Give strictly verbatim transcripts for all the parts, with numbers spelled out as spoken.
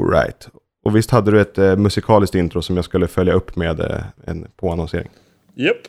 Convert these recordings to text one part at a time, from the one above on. All right. Och visst hade du ett eh, musikaliskt intro som jag skulle följa upp med eh, en påannonsering. Japp. Yep.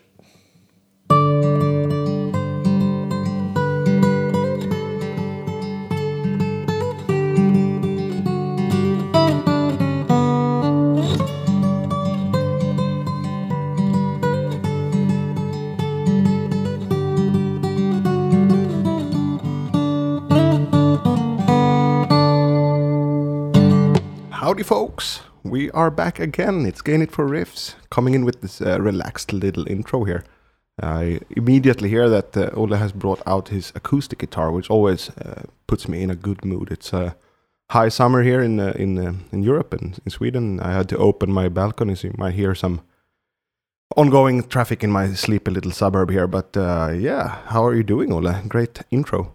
Howdy folks, we are back again, it's Gain It for Riffs, coming in with this uh, relaxed little intro here. I immediately hear that uh, Ole has brought out his acoustic guitar, which always uh, puts me in a good mood. It's a uh, high summer here in uh, in uh, in Europe and in Sweden. I had to open my balcony, so you might hear some ongoing traffic in my sleepy little suburb here, but uh, yeah, how are you doing, Ole? Great intro.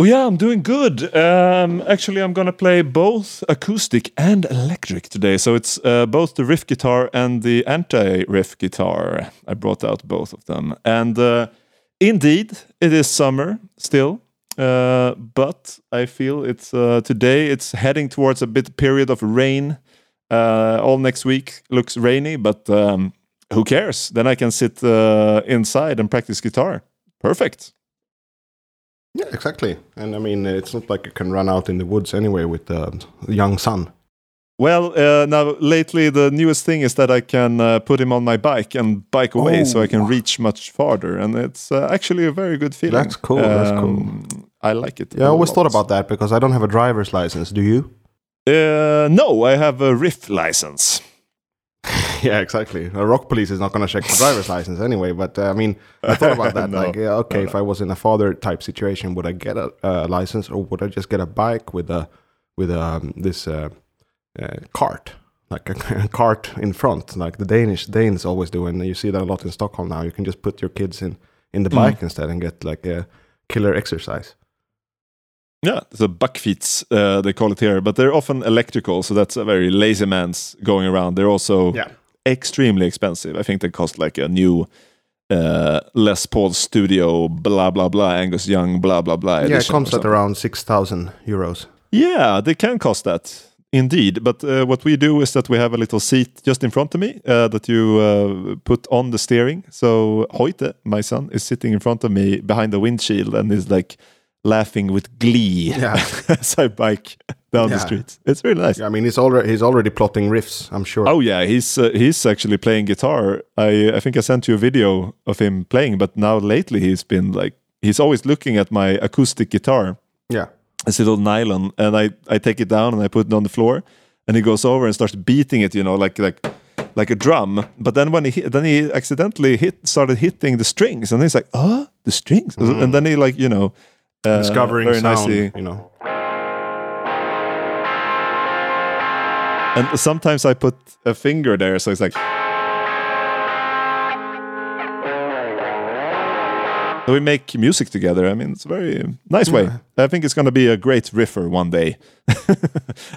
Oh yeah, I'm doing good. Um, actually, I'm going to play both acoustic and electric today. So it's uh, both the riff guitar and the anti-riff guitar. I brought out both of them. And uh, indeed, it is summer still. Uh, but I feel it's uh, today it's heading towards a bit period of rain. Uh, all next week looks rainy, but um, who cares? Then I can sit uh, inside and practice guitar. Perfect. Yeah, exactly. And I mean, it's not like you can run out in the woods anyway with the young sun. Well, uh, now lately the newest thing is that I can uh, put him on my bike and bike away, oh. so I can reach much farther. And it's uh, actually a very good feeling. That's cool, um, that's cool. I like it. Yeah, I always lot. thought about that because I don't have a driver's license, do you? Uh, no, I have a riff license. Yeah, exactly. The rock police is not going to check the driver's license anyway, but uh, I mean, I thought about that. no, like, yeah, okay, no, no. If I was in a father type situation, would I get a uh, license or would I just get a bike with a with a, um, this uh, uh, cart, like a, a cart in front, like the Danish Danes always do, and you see that a lot in Stockholm now. You can just put your kids in, in the bike mm. instead and get like a killer exercise. Yeah, the buckfeets, uh, they call it here, but they're often electrical, so that's a very lazy man's going around. They're also yeah. extremely expensive. I think they cost like a new uh, Les Paul Studio, blah, blah, blah, Angus Young, blah, blah, blah. Yeah, it comes at around six thousand euros. Yeah, they can cost that, indeed. But uh, what we do is that we have a little seat just in front of me uh, that you uh, put on the steering. So Hoite, my son, is sitting in front of me behind the windshield and is like... laughing with glee yeah. as I bike down yeah. the streets. It's really nice. Yeah, I mean, he's already he's already plotting riffs, I'm sure. Oh yeah, he's uh, he's actually playing guitar. I I think I sent you a video of him playing, but now lately he's been like he's always looking at my acoustic guitar. Yeah, it's a little nylon, and I I take it down and I put it on the floor, and he goes over and starts beating it, you know, like like like a drum. But then when he then he accidentally hit started hitting the strings, and he's like, oh, the strings, mm. and then he like you know. Uh, discovering sound, nicely. You know. And sometimes I put a finger there, so it's like... We make music together. I mean, it's a very nice yeah. way. I think it's going to be a great riffer one day.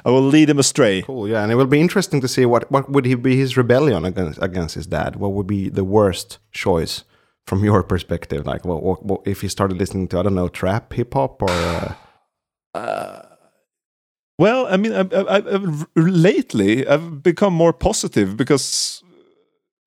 I will lead him astray. Cool, yeah. And it will be interesting to see what, what would he be his rebellion against, against his dad. What would be the worst choice? From your perspective, like, what, what, what if he started listening to, I don't know, trap, hip hop, or? Uh... Uh, well, I mean, I, I, I, lately I've become more positive because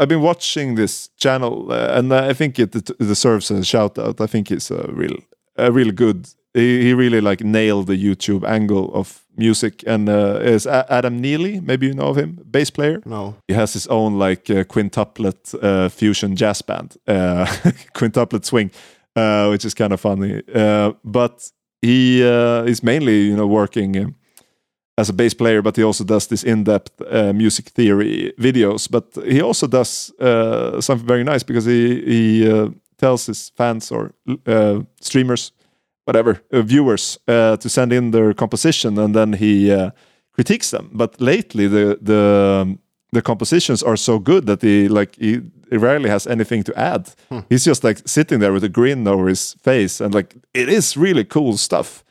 I've been watching this channel, uh, and I think it, it deserves a shout out. I think it's a real, a real good. He, he really like nailed the YouTube angle of music, and uh, is a- Adam Neely. Maybe you know of him, bass player. No, he has his own like uh, quintuplet uh, fusion jazz band, uh, quintuplet swing, uh, which is kind of funny. Uh, but he uh, is mainly you know working um, as a bass player, but he also does this in-depth uh, music theory videos. But he also does uh, something very nice because he he uh, tells his fans or uh, streamers. Whatever uh, viewers uh, to send in their composition, and then he uh, critiques them. But lately, the the um, the compositions are so good that he like he rarely has anything to add. Hmm. He's just like sitting there with a grin over his face, and like it is really cool stuff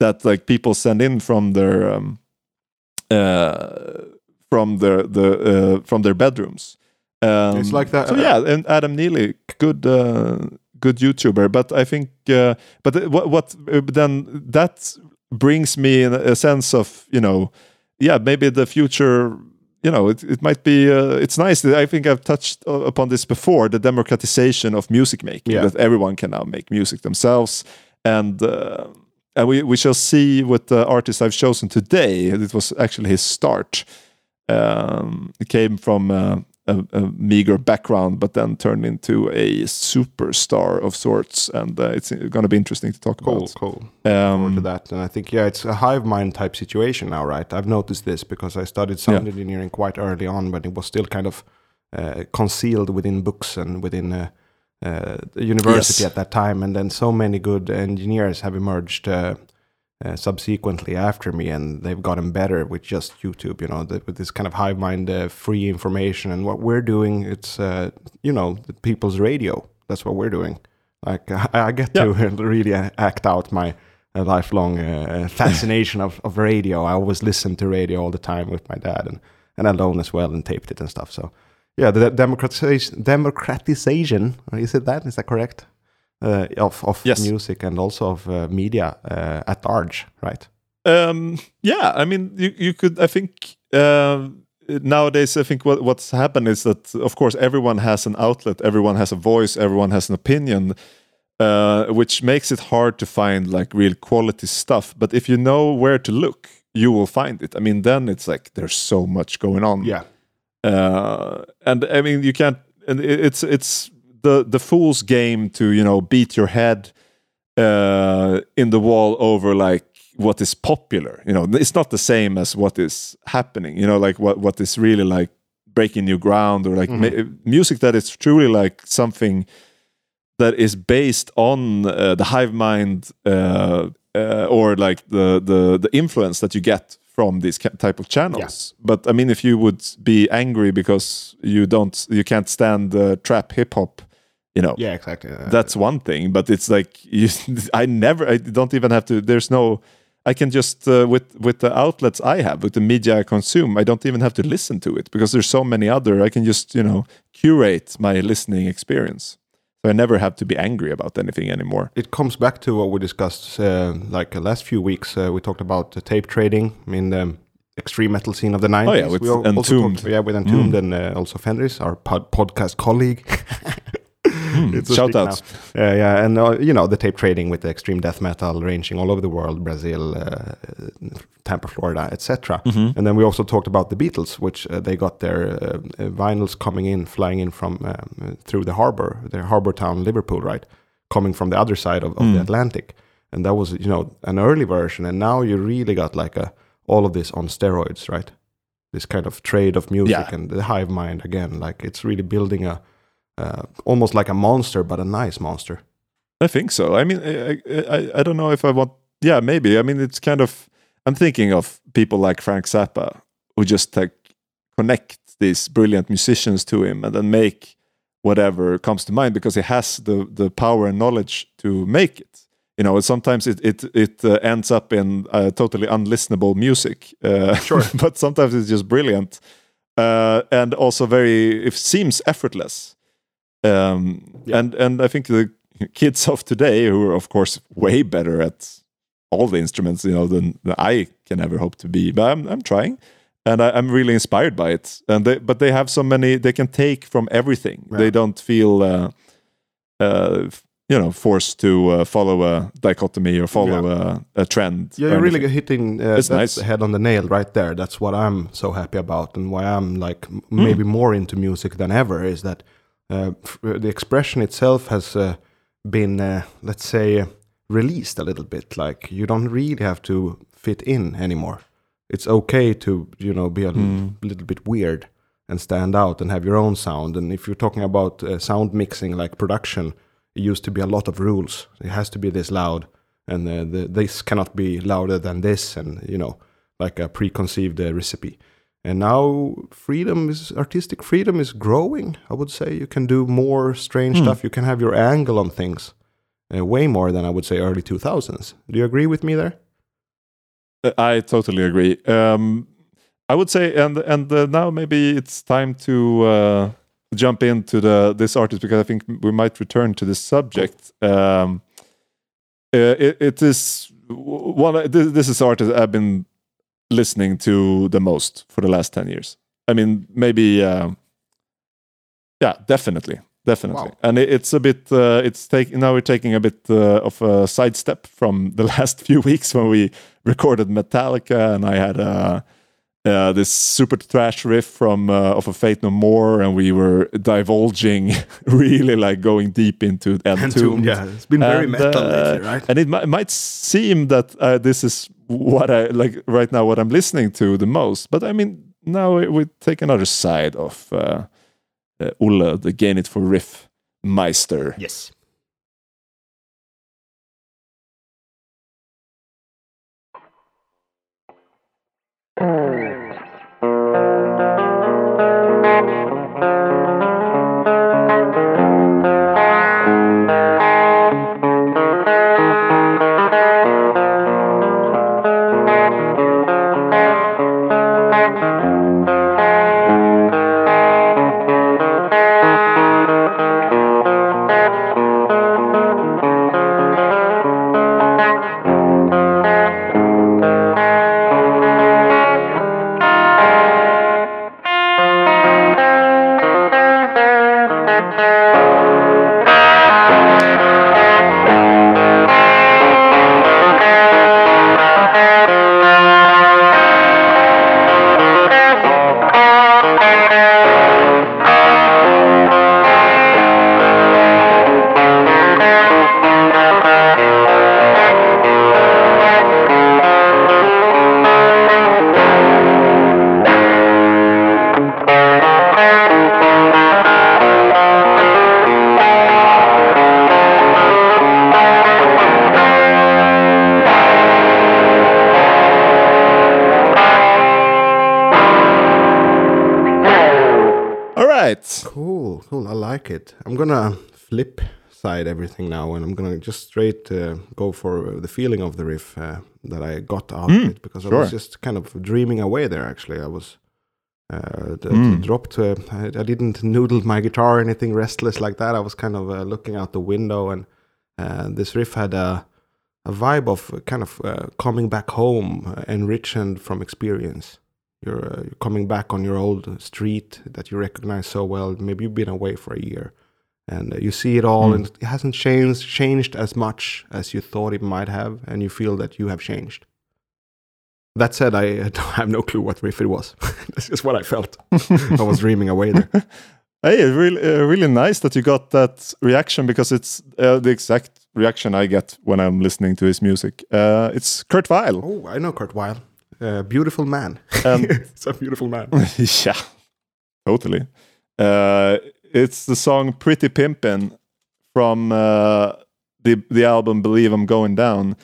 that like people send in from their um, uh, from their the uh, from their bedrooms. Um, it's like that. So yeah, and Adam Neely, good. Uh, Good YouTuber, but I think, uh, but what, what then that brings me in a sense of you know yeah, maybe the future, you know, it, it might be, uh, it's nice that I think I've touched upon this before, the democratization of music making, yeah. that everyone can now make music themselves. And uh, and we, we shall see what the artist I've chosen today, it was actually his start. Um, it came from uh, a, a meager background, but then turned into a superstar of sorts. And uh, it's going to be interesting to talk cool, about. Cool, cool. Um, to that. And I think, yeah, it's a hive mind type situation now, right? I've noticed this because I studied sound yeah. engineering quite early on, but it was still kind of uh, concealed within books and within... Uh, Uh, the university yes. at that time, and then so many good engineers have emerged uh, uh, subsequently after me, and they've gotten better with just YouTube, you know, the, with this kind of hive mind uh, free information. And what we're doing, it's uh, you know, the people's radio. That's what we're doing. Like I, I get yeah. to really act out my uh, lifelong uh, fascination of, of radio. I always listened to radio all the time with my dad, and, and alone as well, and taped it and stuff. So. Yeah, the democratization, democratization is it that? Is that correct? Uh, of of yes. music and also of uh, media uh, at large, right? Um, yeah, I mean, you, you could, I think, uh, nowadays, I think what, what's happened is that, of course, everyone has an outlet, everyone has a voice, everyone has an opinion, uh, which makes it hard to find, like, real quality stuff. But if you know where to look, you will find it. I mean, then it's like, there's so much going on. Yeah. Uh, and I mean, you can't. And it's it's the the fool's game to, you know, beat your head uh, in the wall over like what is popular. You know, it's not the same as what is happening. You know, like what what is really like breaking new ground, or like mm-hmm. ma- music that is truly like something that is based on uh, the hive mind uh, uh, or like the, the the influence that you get from these type of channels. Yeah. But I mean, if you would be angry because you don't, you can't stand uh, trap hip hop, you know. Yeah, exactly. Uh, that's one thing. But it's like you, I never, I don't even have to. There's no. I can just uh, with with the outlets I have, with the media I consume, I don't even have to listen to it because there's so many other. I can just, you know, curate my listening experience. So I never have to be angry about anything anymore. It comes back to what we discussed uh, like the last few weeks. Uh, we talked about uh, tape trading in the um, extreme metal scene of the nineties. Oh yeah, with we all, Entombed. Talked, yeah, with Entombed mm. and uh, also Fendris, our pod- podcast colleague. mm, shout out. Uh, yeah, and uh, you know, the tape trading with the extreme death metal ranging all over the world, Brazil, uh, Tampa, Florida, et cetera. Mm-hmm. And then we also talked about the Beatles, which uh, they got their uh, uh, vinyls coming in, flying in from um, through the harbor, their harbor town, Liverpool, right? Coming from the other side of, of mm. the Atlantic. And that was, you know, an early version. And now you really got like a, all of this on steroids, right? This kind of trade of music yeah. and the hive mind again. Like it's really building a, Uh, almost like a monster, but a nice monster. I think so. I mean, I, I I don't know if I want... Yeah, maybe. I mean, it's kind of... I'm thinking of people like Frank Zappa, who just like connect these brilliant musicians to him and then make whatever comes to mind because he has the, the power and knowledge to make it. You know, sometimes it it, it uh, ends up in uh, totally unlistenable music. Uh, sure. But sometimes it's just brilliant. Uh, and also very... It seems effortless. Um, yeah. And and I think the kids of today, who are of course way better at all the instruments, you know, than, than I can ever hope to be. But I'm I'm trying, and I, I'm really inspired by it. And they, but they have so many they can take from everything. Right. They don't feel, uh, uh, you know, forced to uh, follow a dichotomy or follow yeah. a, a trend. Yeah, you're really hitting uh, that's nice. The head on the nail right there. That's what I'm so happy about, and why I'm like m- mm. maybe more into music than ever is that. Uh, the expression itself has uh, been, uh, let's say, uh, released a little bit. Like you don't really have to fit in anymore. It's okay to, you know, be a mm. little bit weird and stand out and have your own sound. And if you're talking about uh, sound mixing, like production, it used to be a lot of rules. It has to be this loud, and uh, the, this cannot be louder than this, and you know, like a preconceived uh, recipe. And now freedom is, artistic freedom is growing, I would say. You can do more strange mm. stuff. You can have your angle on things uh, way more than I would say early two thousands. Do you agree with me there? I totally agree. Um, I would say, and and uh, now maybe it's time to uh, jump into the this artist, because I think we might return to this subject. Um, it, it is, well, this is artist I've been listening to the most for the last ten years. I mean, maybe, uh, yeah, definitely, definitely. Wow. And it, it's a bit, uh, it's taking, now we're taking a bit uh, of a sidestep from the last few weeks when we recorded Metallica, and I had a, uh, this super trash riff from uh, of a Faith No More, and we were divulging, really like going deep into Entombed. Yeah, it's been very and, metal uh, lately, right? And it, m- it might seem that uh, this is what I like right now, what I'm listening to the most, but I mean. Now we take another side of uh, uh, Ulla, the Gain It For Riff Meister. Yes. It. I'm gonna flip side everything now, and I'm gonna just straight uh, go for the feeling of the riff uh, that I got out mm, of it, because sure. I was just kind of dreaming away there. Actually, I was uh, d- mm. d- dropped. Uh, I, I didn't noodle my guitar or anything restless like that. I was kind of uh, looking out the window, and uh, this riff had a, a vibe of kind of uh, coming back home, uh, enriched from experience. You're, uh, you're coming back on your old street that you recognize so well. Maybe you've been away for a year, and uh, you see it all, mm. and it hasn't changed changed as much as you thought it might have, and you feel that you have changed. That said, I, I have no clue what riff it was. That's just what I felt. I was dreaming away there. Hey, really, uh, really nice that you got that reaction, because it's uh, the exact reaction I get when I'm listening to his music. Uh, it's Kurt Vile. Oh, I know Kurt Vile. Uh, beautiful man. Um, it's a beautiful man. Yeah, totally. Uh, it's the song Pretty Pimpin' from uh, the the album Believe I'm Going Down.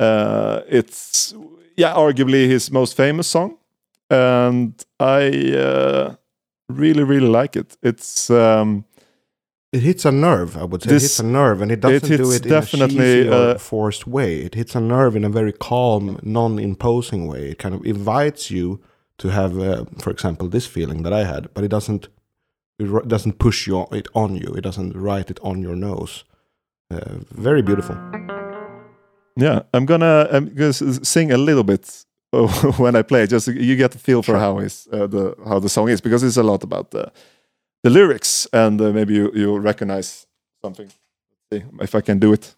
Uh, it's, yeah, arguably his most famous song. And I uh, really, really like it. It's... Um, It hits a nerve, I would say. This, it hits a nerve, and it doesn't it do it in definitely, a cheesy or uh, forced way. It hits a nerve in a very calm, non-imposing way. It kind of invites you to have, uh, for example, this feeling that I had, but it doesn't it doesn't push you on, it on you. It doesn't write it on your nose. Uh, very beautiful. Yeah, I'm gonna, I'm gonna sing a little bit when I play. Just you get a feel for how is uh, the how the song is, because it's a lot about the. The lyrics, and uh, maybe you, you'll recognize something. Let's see if I can do it.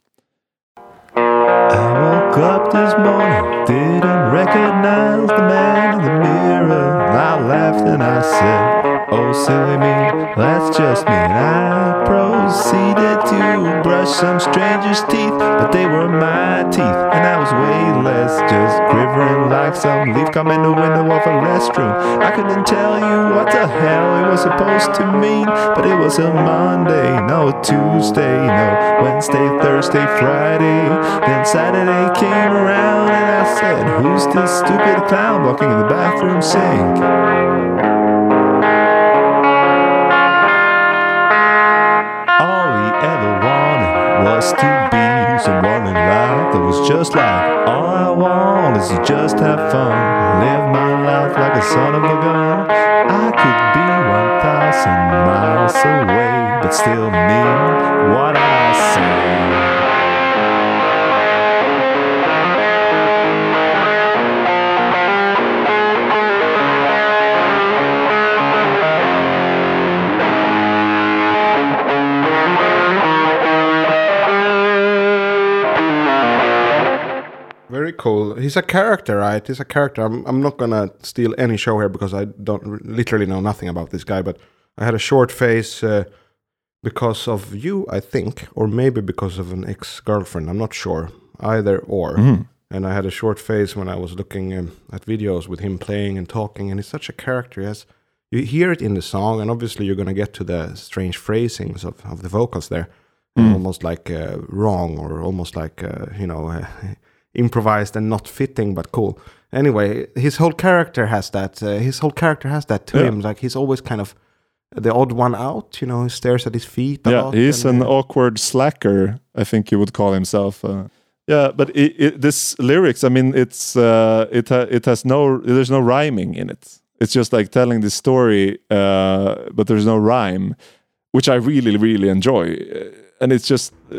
I woke up this morning, didn't recognize the man in the mirror. I laughed and I said, oh silly me, that's just me. And I proceeded to brush some stranger's teeth, but they were my teeth, and I was way less, just quivering like some leaf come in the window of a restroom. I couldn't tell you what the hell it was supposed to mean, but it was a Monday, no Tuesday, no Wednesday, Thursday, Friday. Then Saturday came around, and I said, who's this stupid clown walking in the bathroom sink? To be someone in life that was just like, all I want is to just have fun, live my life like a son of a gun. I could be one thousand miles away, but still mean what I say. cool. He's a character, right? He's a character. I'm I'm not gonna steal any show here because I don't literally know nothing about this guy. But I had a short face uh, because of you, I think, or maybe because of an ex-girlfriend. I'm not sure. Either or. Mm. And I had a short face when I was looking um, at videos with him playing and talking. And he's such a character. He has, you hear it in the song, and obviously you're gonna get to the strange phrasings of, of the vocals there. Mm. Almost like uh, wrong, or almost like, uh, you know, uh, improvised and not fitting, but cool. Anyway, his whole character has that. Uh, his whole character has that to yeah. him. Like, he's always kind of the odd one out, you know, he stares at his feet. Yeah, he's and, an uh, awkward slacker, I think you would call himself. Uh, yeah, but it, it, this lyrics, I mean, it's uh, it, ha- it has no, there's no rhyming in it. It's just like telling this story, uh, but there's no rhyme, which I really, really enjoy. And it's just uh,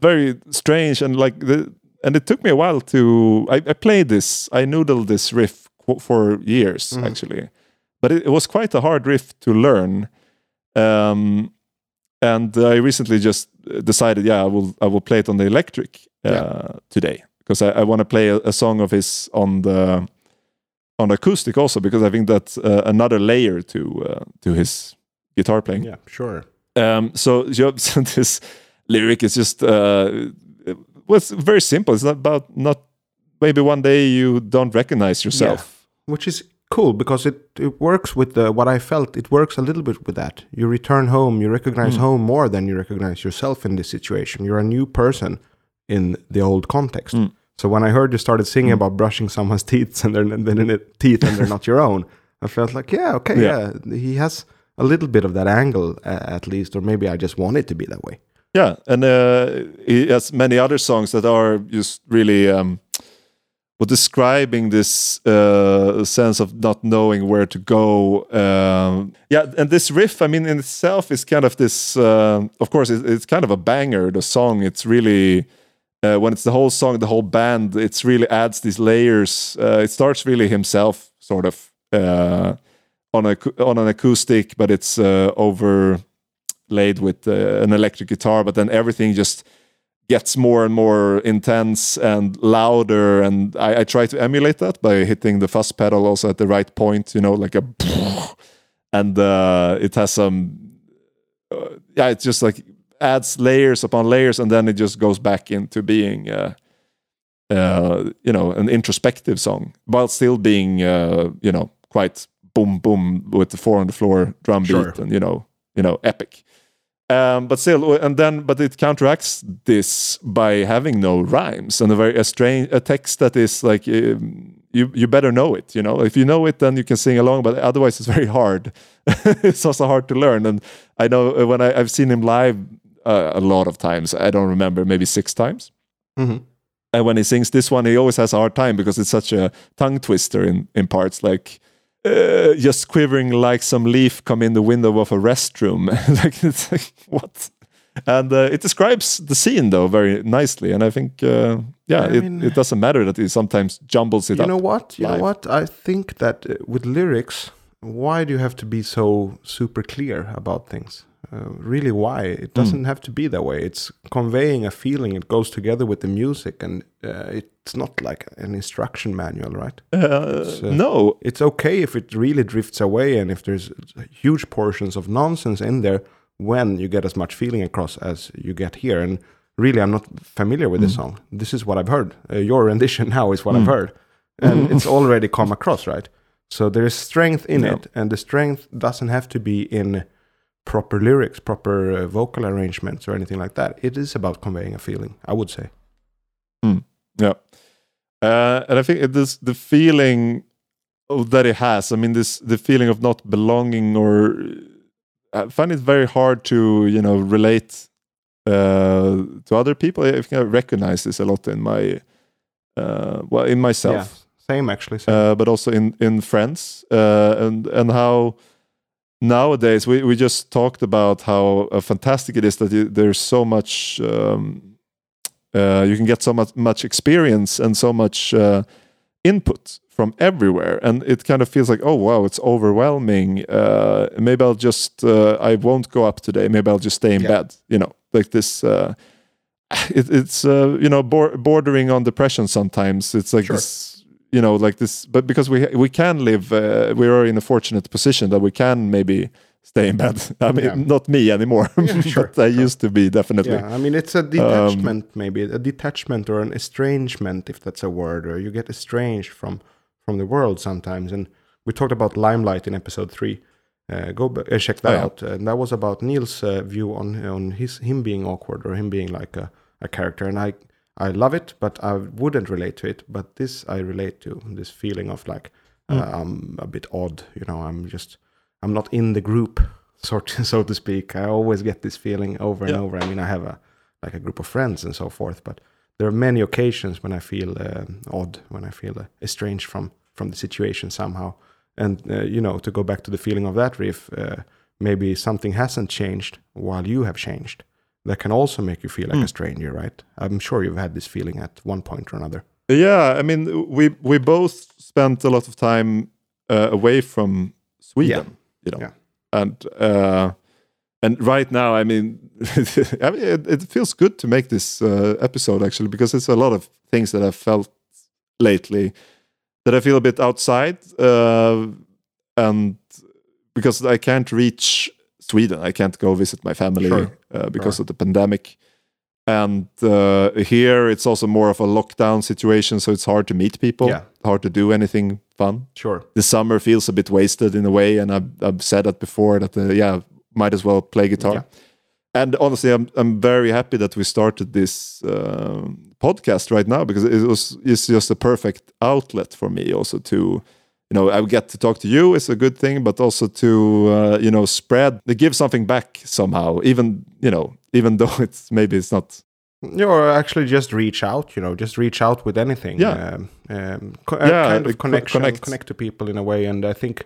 very strange, and like the, and it took me a while to. I, I played this, I noodled this riff qu- for years mm. actually, but it, it was quite a hard riff to learn. Um, and I recently just decided, yeah, I will, I will play it on the electric uh, yeah. today because I, I want to play a, a song of his on the on acoustic also, because I think that's uh, another layer to uh, to his guitar playing. Yeah, sure. Um, so this lyric is just uh, well, it's very simple. It's not about not maybe one day you don't recognize yourself, yeah. which is cool because it, it works with the, what I felt. It works a little bit with that. You return home, you recognize mm. home more than you recognize yourself in this situation. You're a new person in the old context. Mm. So when I heard you started singing mm. about brushing someone's teeth and they're then in it, teeth and they're not your own, I felt like yeah, okay, yeah, yeah he has. A little bit of that angle, uh, at least, or maybe I just want it to be that way. Yeah, and uh, he has many other songs that are just really um, well, describing this uh, sense of not knowing where to go. Um, yeah, and this riff, I mean, in itself is kind of this. Uh, of course, it's, it's kind of a banger. The song, it's really uh, when it's the whole song, the whole band. It's really adds these layers. Uh, it starts really himself, sort of. Uh, On a on an acoustic, but it's uh, overlaid with uh, an electric guitar. But then everything just gets more and more intense and louder. And I, I try to emulate that by hitting the fuzz pedal also at the right point. You know, like a and uh, it has some uh, yeah. It just like adds layers upon layers, and then it just goes back into being uh, uh, you know an introspective song while still being uh, you know quite. Boom, boom, with the four on the floor drum beat, sure. and you know, you know, epic. Um, but still, and then, but it counteracts this by having no rhymes and a very a strange a text that is like um, you you better know it. You know, if you know it, then you can sing along. But otherwise, it's very hard. It's also hard to learn. And I know when I, I've seen him live uh, a lot of times. I don't remember, maybe six times. Mm-hmm. And when he sings this one, he always has a hard time because it's such a tongue twister in in parts like. Uh, just quivering like some leaf come in the window of a restroom. like it's like what? And uh, it describes the scene though very nicely. And I think, uh, yeah, I it, mean, it doesn't matter that he sometimes jumbles it you up. You know what? You live. know what? I think that uh, with lyrics, why do you have to be so super clear about things? Uh, really, why? It doesn't mm. have to be that way. It's conveying a feeling. It goes together with the music, and uh, it. It's not like an instruction manual, right? Uh, it's, uh, no. It's okay if it really drifts away and if there's huge portions of nonsense in there when you get as much feeling across as you get here. And really, I'm not familiar with mm. this song. This is what I've heard. Uh, your rendition now is what mm. I've heard. And it's already come across, right? So there is strength in yeah. it. And the strength doesn't have to be in proper lyrics, proper uh, vocal arrangements or anything like that. It is about conveying a feeling, I would say. Mm. Yeah, uh, and I think it is the feeling of, that it has. I mean, this the feeling of not belonging, or I find it very hard to you know relate uh, to other people. I think I recognize this a lot in my uh, well in myself. Yeah, same actually, same. Uh, but also in in friends uh, and and how nowadays we we just talked about how uh, fantastic it is that you, there's so much. Um, Uh, you can get so much, much experience and so much uh, input from everywhere, and it kind of feels like, oh wow, it's overwhelming. Uh, maybe I'll just, uh, I won't go up today. Maybe I'll just stay in yeah. bed. You know, like this. Uh, it, it's uh, you know bor- bordering on depression sometimes. It's like sure. this, you know, like this. But because we we can live, uh, we are in a fortunate position that we can maybe stay in bed. I mean, yeah. not me anymore, yeah, sure, but I sure. used to be definitely. Yeah, I mean, it's a detachment, um, maybe a detachment or an estrangement, if that's a word. Or you get estranged from from the world sometimes. And we talked about Limelight in episode three. Uh, go back, uh, check that oh, yeah. out. Uh, and that was about Neil's uh, view on on his him being awkward or him being like a, a character. And I I love it, but I wouldn't relate to it. But this I relate to, this feeling of like uh, mm. I'm a bit odd. You know, I'm just I'm not in the group, sort so to speak. I always get this feeling over and yeah. over. I mean, I have a like a group of friends and so forth, but there are many occasions when I feel uh, odd, when I feel uh, estranged from from the situation somehow. And, uh, you know, to go back to the feeling of that riff, uh, maybe something hasn't changed while you have changed. That can also make you feel like mm. a stranger, right? I'm sure you've had this feeling at one point or another. Yeah, I mean, we we both spent a lot of time uh, away from Sweden, yeah. you know. Yeah. And uh, and right now, I mean, I mean it, it feels good to make this uh, episode, actually, because it's a lot of things that I've felt lately that I feel a bit outside, uh, and because I can't reach Sweden, I can't go visit my family sure. uh, because sure. of the pandemic. And uh, here it's also more of a lockdown situation, so it's hard to meet people, yeah. hard to do anything fun. Sure, the summer feels a bit wasted in a way, and I've, I've said that before. That uh, yeah, might as well play guitar. Yeah. And honestly, I'm I'm very happy that we started this uh, podcast right now, because it was it's just a perfect outlet for me also to, you know, I get to talk to you. It's a good thing, but also to uh, you know spread, to give something back somehow. Even you know, even though it's maybe it's not. Yeah, or actually just reach out. You know, just reach out with anything. Yeah, um, um, co- yeah kind of connection, connect. connect to people in a way, and I think.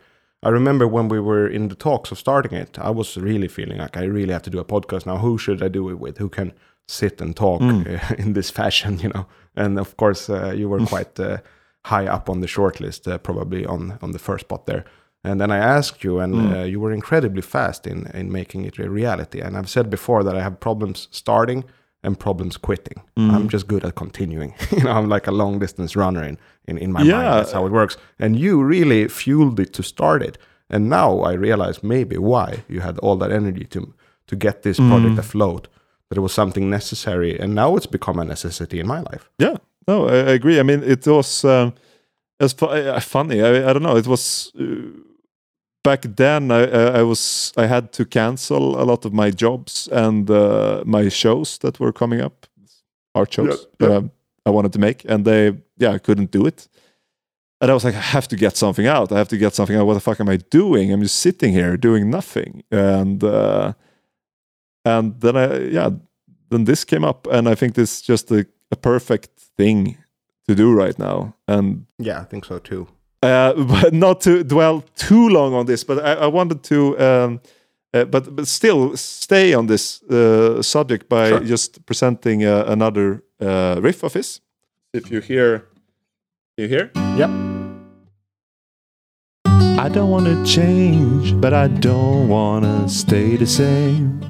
I remember when we were in the talks of starting it, I was really feeling like I really have to do a podcast now. Who should I do it with? Who can sit and talk mm. uh, in this fashion, you know? And of course, uh, you were quite uh, high up on the shortlist, uh, probably on, on the first spot there. And then I asked you, and mm. uh, you were incredibly fast in, in making it a reality. And I've said before that I have problems starting and problems quitting. Mm. I'm just good at continuing. you know, I'm like a long distance runner in in, in my yeah. mind. That's how it works. And you really fueled it to start it. And now I realize maybe why you had all that energy to to get this mm. project afloat. That it was something necessary. And now it's become a necessity in my life. Yeah, no, I agree. I mean, it was um, as fu- funny. I, I don't know. It was uh, back then. I, I was I had to cancel a lot of my jobs and uh, my shows that were coming up. Art shows yeah, yeah. that I, I wanted to make, and they yeah I couldn't do it. And I was like, I have to get something out. I have to get something out. What the fuck am I doing? I'm just sitting here doing nothing. And uh, and then I yeah then this came up, and I think this is just a, a perfect thing to do right now. And yeah, I think so too. Uh, but not to dwell too long on this, but I, I wanted to, um, uh, but but still stay on this uh, subject by sure. just presenting uh, another uh, riff of his. If you hear, you hear? Yep. I don't want to change, but I don't want to stay the same.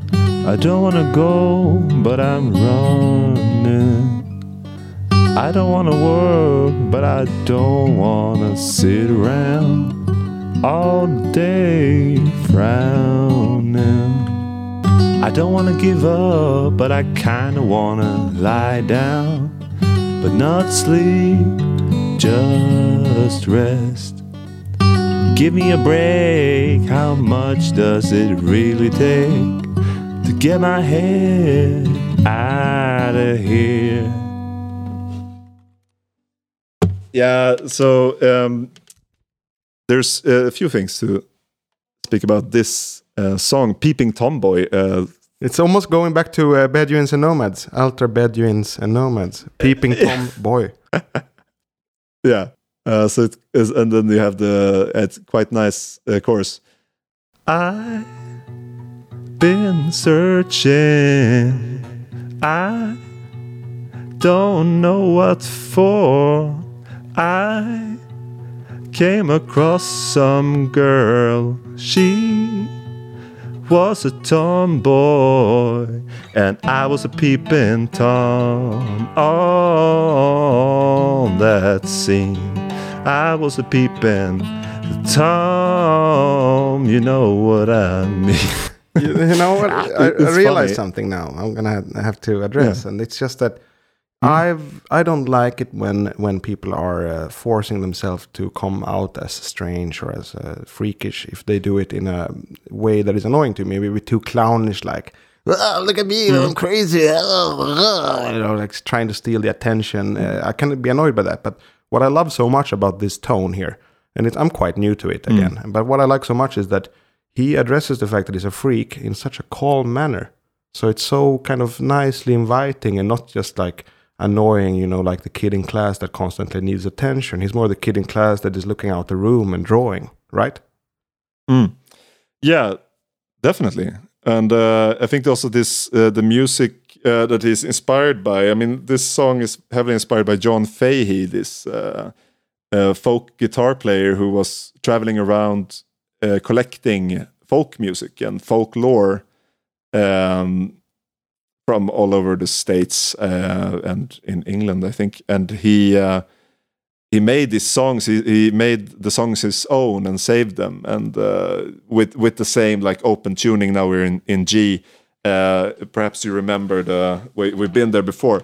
I don't want to go, but I'm running. I don't want to work, but I don't want to sit around all day frowning. I don't want to give up, but I kind of want to lie down, but not sleep, just rest. Give me a break, how much does it really take to get my head out of here? Yeah, so um, there's a few things to speak about this uh, song, Peeping Tomboy. Uh, it's almost going back to uh, Bedouins and Nomads, Alter Bedouins and Nomads, Peeping Tomboy. yeah, uh, so it is, and then you have the it's quite nice uh, chorus. I've been searching, I don't know what for. I came across some girl, she was a tomboy, and I was a peeping Tom on that scene. I was a peeping Tom, you know what I mean. you, you know what? I, I realize funny. something now. I'm gonna have to address, yeah. and it's just that mm. I've I don't like it when when people are uh, forcing themselves to come out as strange or as uh, freakish if they do it in a way that is annoying to me. Maybe too clownish, like oh, look at me, mm. I'm crazy. Oh, oh. You know, like trying to steal the attention. Mm. Uh, I can be annoyed by that, but what I love so much about this tone here, and it, I'm quite new to it again, mm. but what I like so much is that he addresses the fact that he's a freak in such a calm manner. So it's so kind of nicely inviting and not just like annoying, you know, like the kid in class that constantly needs attention. He's more the kid in class that is looking out the room and drawing, right? Mm. Yeah, definitely. And uh, I think also this uh, the music Uh, that he's inspired by. I mean, this song is heavily inspired by John Fahey, this uh, uh, folk guitar player who was traveling around uh, collecting folk music and folklore um, from all over the States uh, and in England, I think. And he uh, he made these songs. He, he made the songs his own and saved them. And uh, with with the same like open tuning. Now we're in in G. Uh, perhaps you remember the we, we've been there before.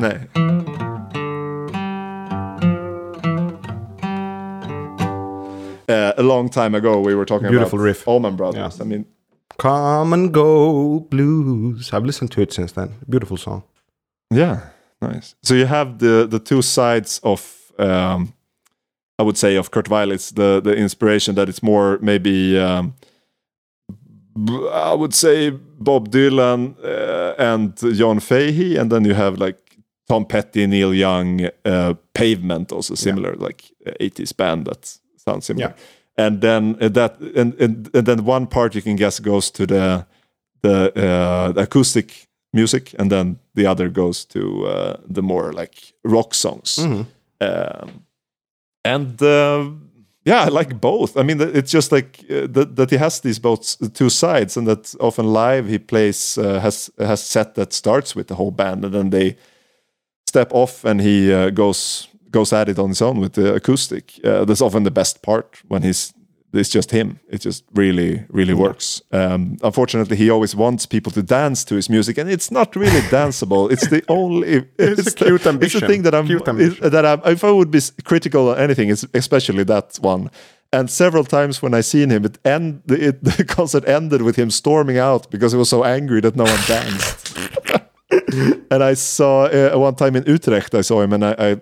Nej. Uh, a long time ago, we were talking Beautiful about riff. Allman Brothers. Yeah. I mean, Come and Go Blues. I've listened to it since then. Beautiful song. Yeah, nice. So you have the the two sides of. Um, I would say of Kurt Vile, it's the, the inspiration that it's more maybe, um, b- I would say Bob Dylan uh, and John Fahey. And then you have like Tom Petty, Neil Young, uh, Pavement, also similar, yeah. like eighties band that sounds similar. Yeah. And then uh, that, and, and, and then one part you can guess goes to the, the, uh, the acoustic music. And then the other goes to uh, the more like rock songs. Mm-hmm. Um, And uh, yeah, I like both. I mean, it's just like uh, that, that he has these both two sides, and that often live he plays uh, has has set that starts with the whole band, and then they step off, and he uh, goes goes at it on his own with the acoustic. Uh, that's often the best part when he's it's just him. It just really really works. Um, unfortunately, he always wants people to dance to his music, and it's not really danceable. It's the only it's, it's a cute the, ambition. It's the thing that I'm it, that I'm, if I would be critical on anything, it's especially that one. And several times when I seen him, it end it, the concert ended with him storming out because he was so angry that no one danced. And I saw uh, one time in Utrecht, I saw him, and I, I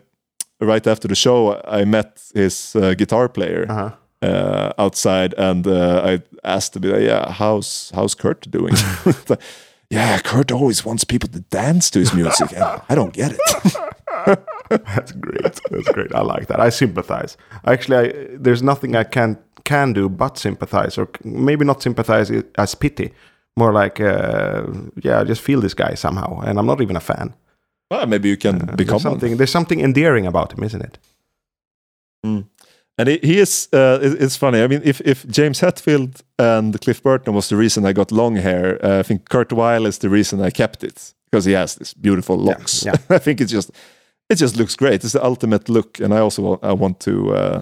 right after the show, I met his uh, guitar player. Uh-huh. Uh, outside, and uh, I asked him, "Yeah, how's how's Kurt doing?" Yeah, Kurt always wants people to dance to his music. And I don't get it. That's great. That's great. I like that. I sympathize. Actually, I, there's nothing I can can do but sympathize, or maybe not sympathize as pity, more like uh, yeah, I just feel this guy somehow, and I'm not even a fan. Well, maybe you can uh, become there's something. One. There's something endearing about him, isn't it? Mm. And he is, uh, it's funny, I mean, if, if James Hetfield and Cliff Burton was the reason I got long hair, uh, I think Kurt Vile is the reason I kept it, because he has this beautiful locks. Yeah, yeah. I think it's just, it just looks great. It's the ultimate look, and I also I want to uh,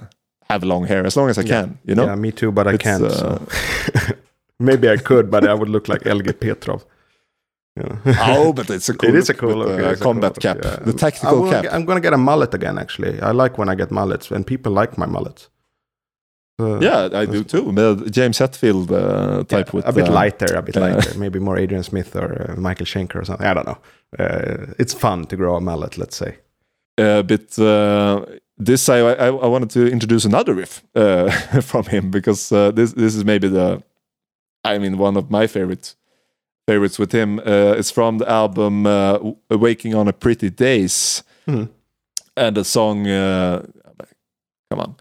have long hair as long as I yeah. can, you know? Yeah, me too, but I it's, can't. Uh... So. Maybe I could, but I would look like Elge Petrov. Yeah. Oh, but it's a cool. It is a cool look, uh, combat cool cap, yeah. the tactical will, cap. I'm gonna get a mullet again. Actually, I like when I get mullets, and people like my mullets. Uh, yeah, I do too. James Hetfield uh, type yeah, with a bit uh, lighter, a bit lighter, uh, maybe more Adrian Smith or uh, Michael Schenker or something. I don't know. Uh, it's fun to grow a mullet, let's say. A bit. Uh, this I, I I wanted to introduce another riff uh, from him because uh, this this is maybe the, I mean, one of my favorites. Favorites with him uh, is from the album uh, "Waking on a Pretty Days," mm-hmm. and the song uh, "Come on"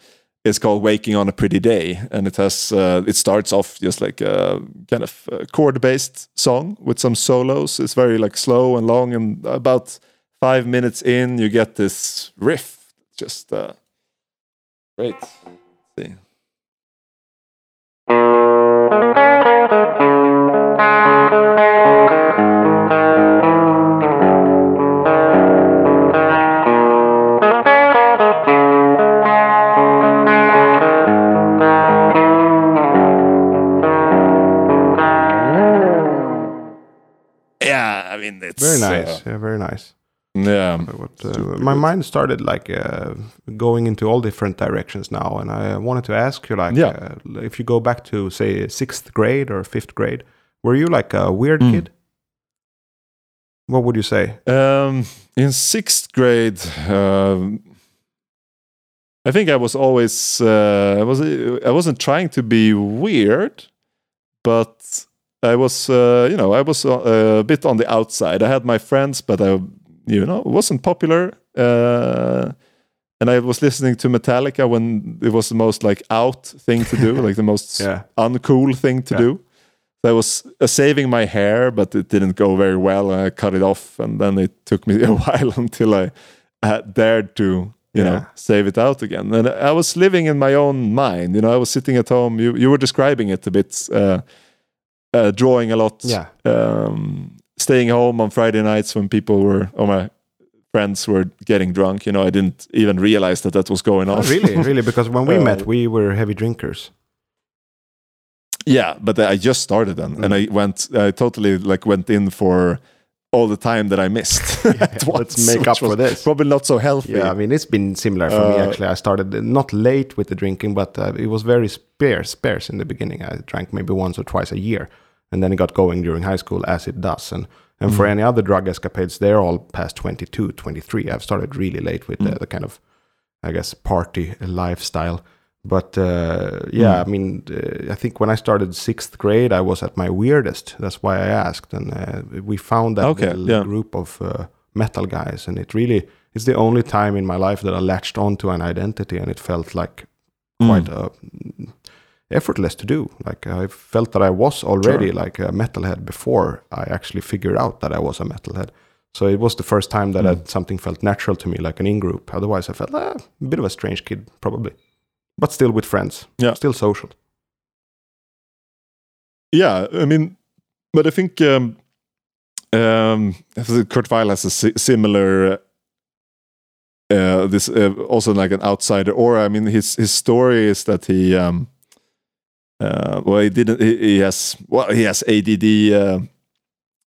is called "Waking on a Pretty Day," and it has uh, it starts off just like a kind of chord-based song with some solos. It's very like slow and long, and about five minutes in, you get this riff. Just uh, great. Let's see. Yeah, I mean, it's very nice. Uh, yeah, very nice. Yeah. What, uh, my mind started like uh, going into all different directions now, and I wanted to ask you, like, yeah. uh, if you go back to say sixth grade or fifth grade, were you like a weird mm. kid? What would you say? Um, in sixth grade, um, I think I was always uh, I was I wasn't trying to be weird, but I was uh, you know I was a bit on the outside. I had my friends, but I. You know, it wasn't popular, uh, and I was listening to Metallica when it was the most like out thing to do, like the most yeah. uncool thing to yeah. do. So I was uh, saving my hair, but it didn't go very well, and I cut it off, and then it took me a while until I uh, dared to, you yeah. know, save it out again. And I was living in my own mind. You know, I was sitting at home. You you were describing it a bit, uh, uh, drawing a lot. Yeah. Um, Staying home on Friday nights when people were, or my friends were getting drunk, you know, I didn't even realize that that was going on. Oh, really, really, because when we uh, met, we were heavy drinkers. Yeah, but I just started then, mm. and I went, I totally like went in for all the time that I missed. Yeah, once, let's make up for this. Probably not so healthy. Yeah, I mean, it's been similar for uh, me actually. I started not late with the drinking, but uh, it was very spare, sparse in the beginning. I drank maybe once or twice a year. And then it got going during high school, as it does. And and mm. for any other drug escapades, they're all past twenty-two, twenty-three. I've started really late with mm. the, the kind of, I guess, party lifestyle. But uh, yeah, mm. I mean, uh, I think when I started sixth grade, I was at my weirdest. That's why I asked. And uh, we found that okay, little yeah. group of uh, metal guys. And it really, it's the only time in my life that I latched onto an identity. And it felt like mm. quite a... effortless to do. Like I felt that I was already sure. like a metalhead before I actually figured out that I was a metalhead. So it was the first time that mm. I, something felt natural to me, like an in-group. Otherwise I felt ah, a bit of a strange kid probably, but still with friends, yeah. still social. Yeah, I mean, but I think um, um, Kurt Vile has a si- similar uh, uh, this uh, also like an outsider aura. I mean, his, his story is that he um, Uh, well, he didn't. He, he has well, he has A D D, uh,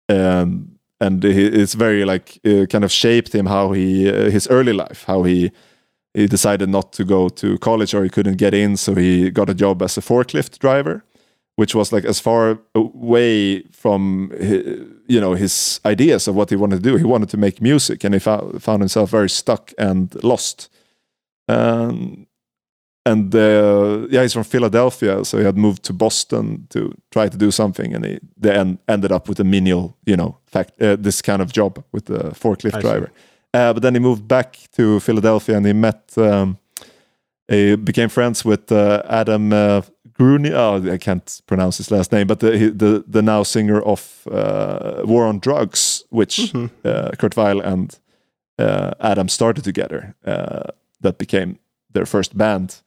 um, and he, it's very like uh, kind of shaped him how he uh, his early life, how he he decided not to go to college or he couldn't get in, so he got a job as a forklift driver, which was like as far away from his, you know his ideas of what he wanted to do. He wanted to make music, and he found found himself very stuck and lost. Um, And uh, yeah, he's from Philadelphia, so he had moved to Boston to try to do something, and he then ended up with a menial, you know, fact, uh, this kind of job with the forklift I driver. Uh, but then he moved back to Philadelphia, and he met, um, he became friends with uh, Adam uh, Grunier. Oh, I can't pronounce his last name, but the he, the, the now singer of uh, War on Drugs, which mm-hmm. uh, Kurt Vile and uh, Adam started together. Uh, that became their first band.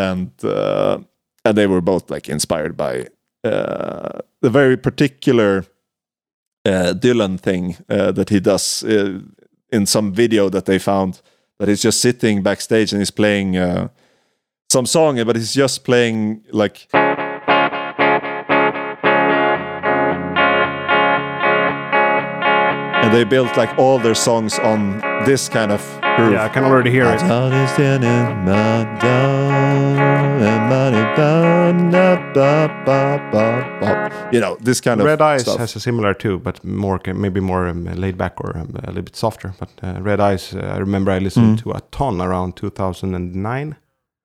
And uh, and they were both like inspired by uh, the very particular uh, Dylan thing uh, that he does uh, in some video that they found. That he's just sitting backstage and he's playing uh, some song, but he's just playing like. And they built like all their songs on this kind of groove. Yeah, I can already hear it. You know, this kind of Red Eyes stuff. Has a similar too, but more maybe more um, laid back or um, a little bit softer. But uh, Red Eyes, uh, I remember I listened mm. to a ton around two thousand nine.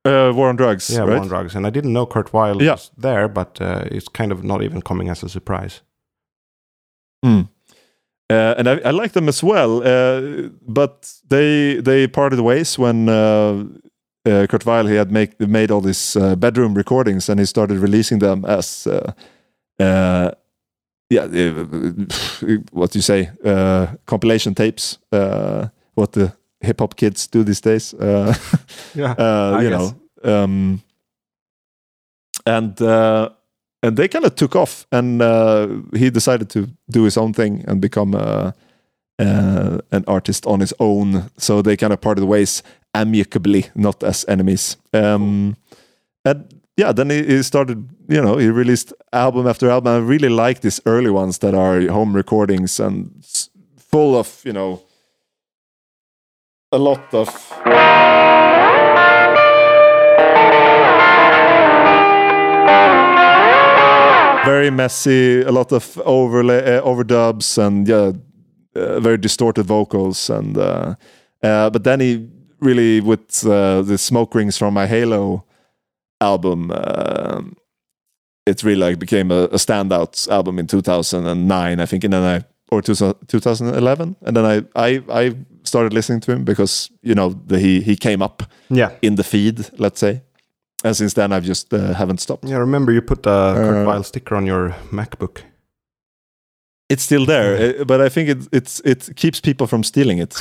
Uh, War on Drugs, yeah, right? War on Drugs, and I didn't know Kurt Vile yeah. was there, but uh, it's kind of not even coming as a surprise. Mm. Uh, and I, I like them as well, uh, but they they parted ways when. Uh, Uh, Kurt Vile, he had make, made all these uh, bedroom recordings, and he started releasing them as, uh, uh, yeah, uh, what do you say, uh, compilation tapes. Uh, what the hip hop kids do these days, uh, yeah, uh, you I know. Um, and uh, And they kind of took off, and uh, he decided to do his own thing and become uh, uh, an artist on his own. So they kind of parted ways amicably, not as enemies. Um, and yeah, then he, he started, you know, he released album after album. I really like these early ones that are home recordings and full of, you know, a lot of... very messy, a lot of overlay, uh, overdubs, and yeah, uh, very distorted vocals. And uh, uh, but then he really, with uh, the smoke rings from my Halo album, uh, it really like became a, a standout album in two thousand nine, I think, and then I or two, twenty eleven, and then I, I I started listening to him because you know the, he he came up yeah. in the feed, let's say. And since then, I've just uh, haven't stopped. Yeah, I remember you put a Kurt Vile sticker on your MacBook. It's still there, but I think it it's, it keeps people from stealing it.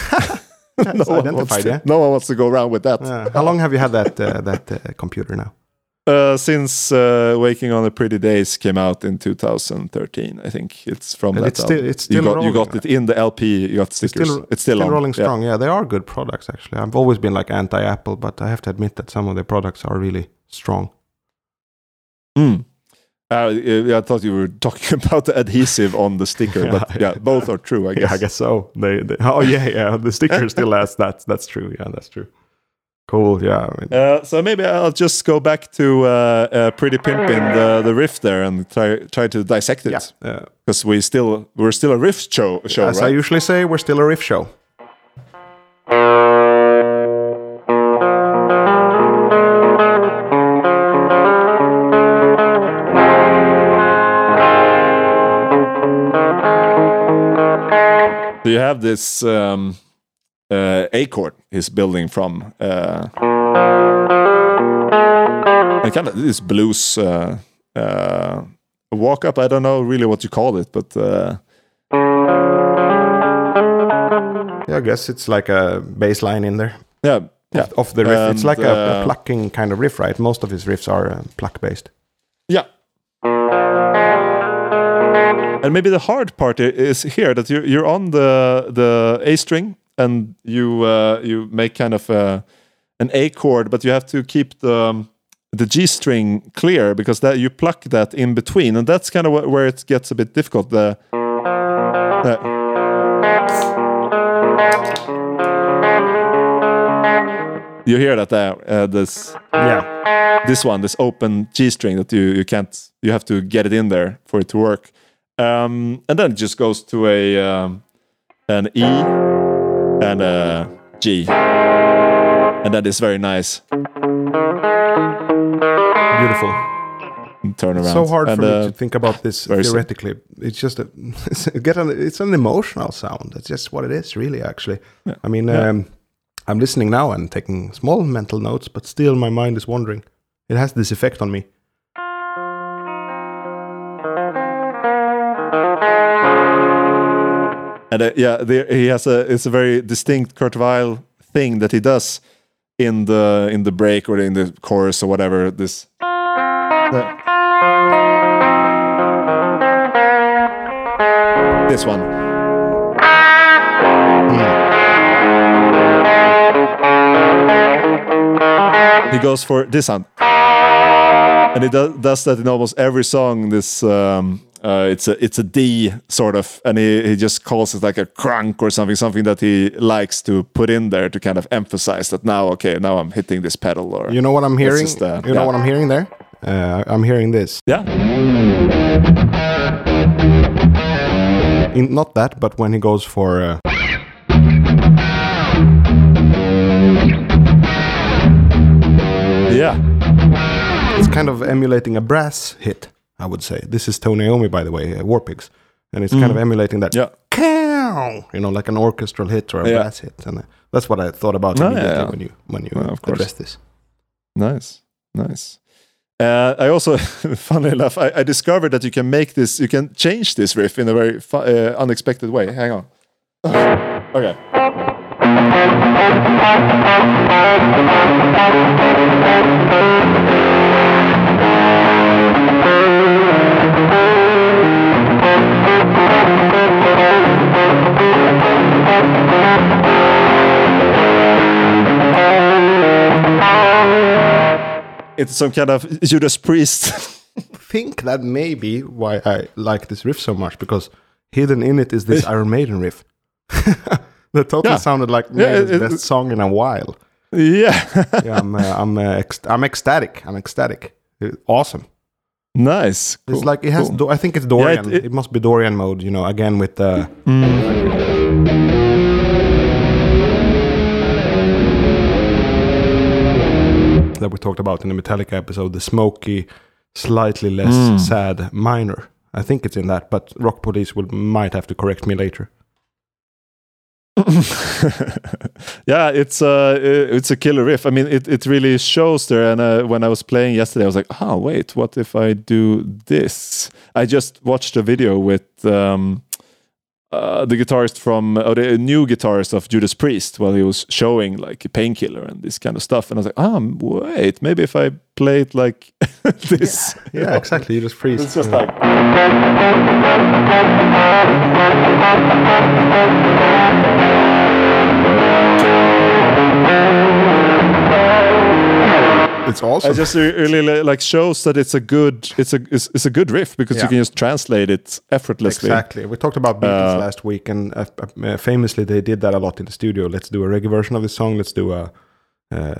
no, one wants to, yeah? no one wants to go around with that. Yeah. How long have you had that uh, that uh, computer now? Uh, since uh, Waking on the Pretty Days came out in two thousand thirteen, I think it's from and that. It's still, it's still you got, rolling. You got it in the L P. You got stickers. It's still, it's still, still rolling strong. Yeah. yeah, they are good products actually. I've always been like anti-Apple, but I have to admit that some of their products are really strong. Mm. Uh, I thought you were talking about the adhesive on the sticker, yeah. but yeah, both are true. I guess. Yeah, I guess so. They, they, oh yeah, yeah. The sticker still lasts. That's that's true. Yeah, that's true. Cool, yeah. I mean. uh, so maybe I'll just go back to uh, uh, Pretty Pimpin', the, the riff there, and try try to dissect it. Yeah, because we still we're still a riff show. show As right? I usually say, we're still a riff show. Do you have this? Um, Uh, A chord is building from uh, and kind of this blues uh, uh, walk up. I don't know really what you call it, but uh, yeah, I guess it's like a bass line in there. Yeah, yeah. Of, of the riff, and it's like uh, a, a plucking kind of riff, right? Most of his riffs are uh, pluck based. Yeah. And maybe the hard part is here that you're you're on the the A string. And you uh, you make kind of a, an A chord, but you have to keep the the G string clear because that you pluck that in between, and that's kind of wh- where it gets a bit difficult. The, the you hear that uh, uh, this yeah this one this open G string that you you can't you have to get it in there for it to work, um, and then it just goes to a um, an E. And a G, and that is very nice. Beautiful. Turn around. So hard and, for uh, me to think about this theoretically. Sim- it's just a get an it's an emotional sound. That's just what it is, really. Actually, yeah. I mean, yeah. um, I'm listening now and taking small mental notes, but still my mind is wandering. It has this effect on me. And uh, yeah, the, he has a. It's a very distinct Kurt Vile thing that he does in the in the break or in the chorus or whatever. This. The, this one. Mm. He goes for this sound, and he does, does that in almost every song. This. Um, Uh, it's a it's a D sort of, and he, he just calls it like a crunk or something, something that he likes to put in there to kind of emphasize that now, okay, now I'm hitting this pedal. Or you know what I'm hearing? Just, uh, you yeah. know what I'm hearing there? Uh, I'm hearing this. Yeah. In, not that, but when he goes for... Uh... Yeah. It's kind of emulating a brass hit. I would say this is Tony Iommi, by the way, uh, War Pigs, and it's mm. kind of emulating that, yeah. Cow, you know, like an orchestral hit or a yeah. brass hit, and uh, that's what I thought about no, immediately yeah, yeah. when you when you well, address this. Nice, nice. Uh, I also, funnily enough, I, I discovered that you can make this, you can change this riff in a very fu- uh, unexpected way. Hang on. Okay. It's some kind of Judas Priest. I think that may be why I like this riff so much, because hidden in it is this Iron Maiden riff. That totally yeah. sounded like maybe yeah, the best it, song in a while. Yeah. yeah I'm uh, I'm, uh, ext- I'm ecstatic. I'm ecstatic. It's awesome. Nice. Cool. It's like it has. Cool. Do- I think it's Dorian. Yeah, it, it, it must be Dorian mode. You know, again with. Uh, mm. That we talked about in the Metallica episode, the smoky, slightly less mm. sad minor. I think it's in that, but Rock Police will might have to correct me later. yeah, it's a it's a killer riff. I mean, it, it really shows there. And uh, when I was playing yesterday, I was like, oh wait, what if I do this? I just watched a video with um, uh, the guitarist from uh, the new guitarist of Judas Priest, while he was showing like Painkiller and this kind of stuff. And I was like, oh wait, maybe if I play it like this. Yeah, yeah, exactly. Judas Priest. It's just yeah. like. It's awesome. It just really like shows that it's a good it's a it's, it's a good riff, because yeah. you can just translate it effortlessly. Exactly. We talked about Beatles uh, last week, and uh, famously they did that a lot in the studio. Let's do a reggae version of the song. Let's do a uh,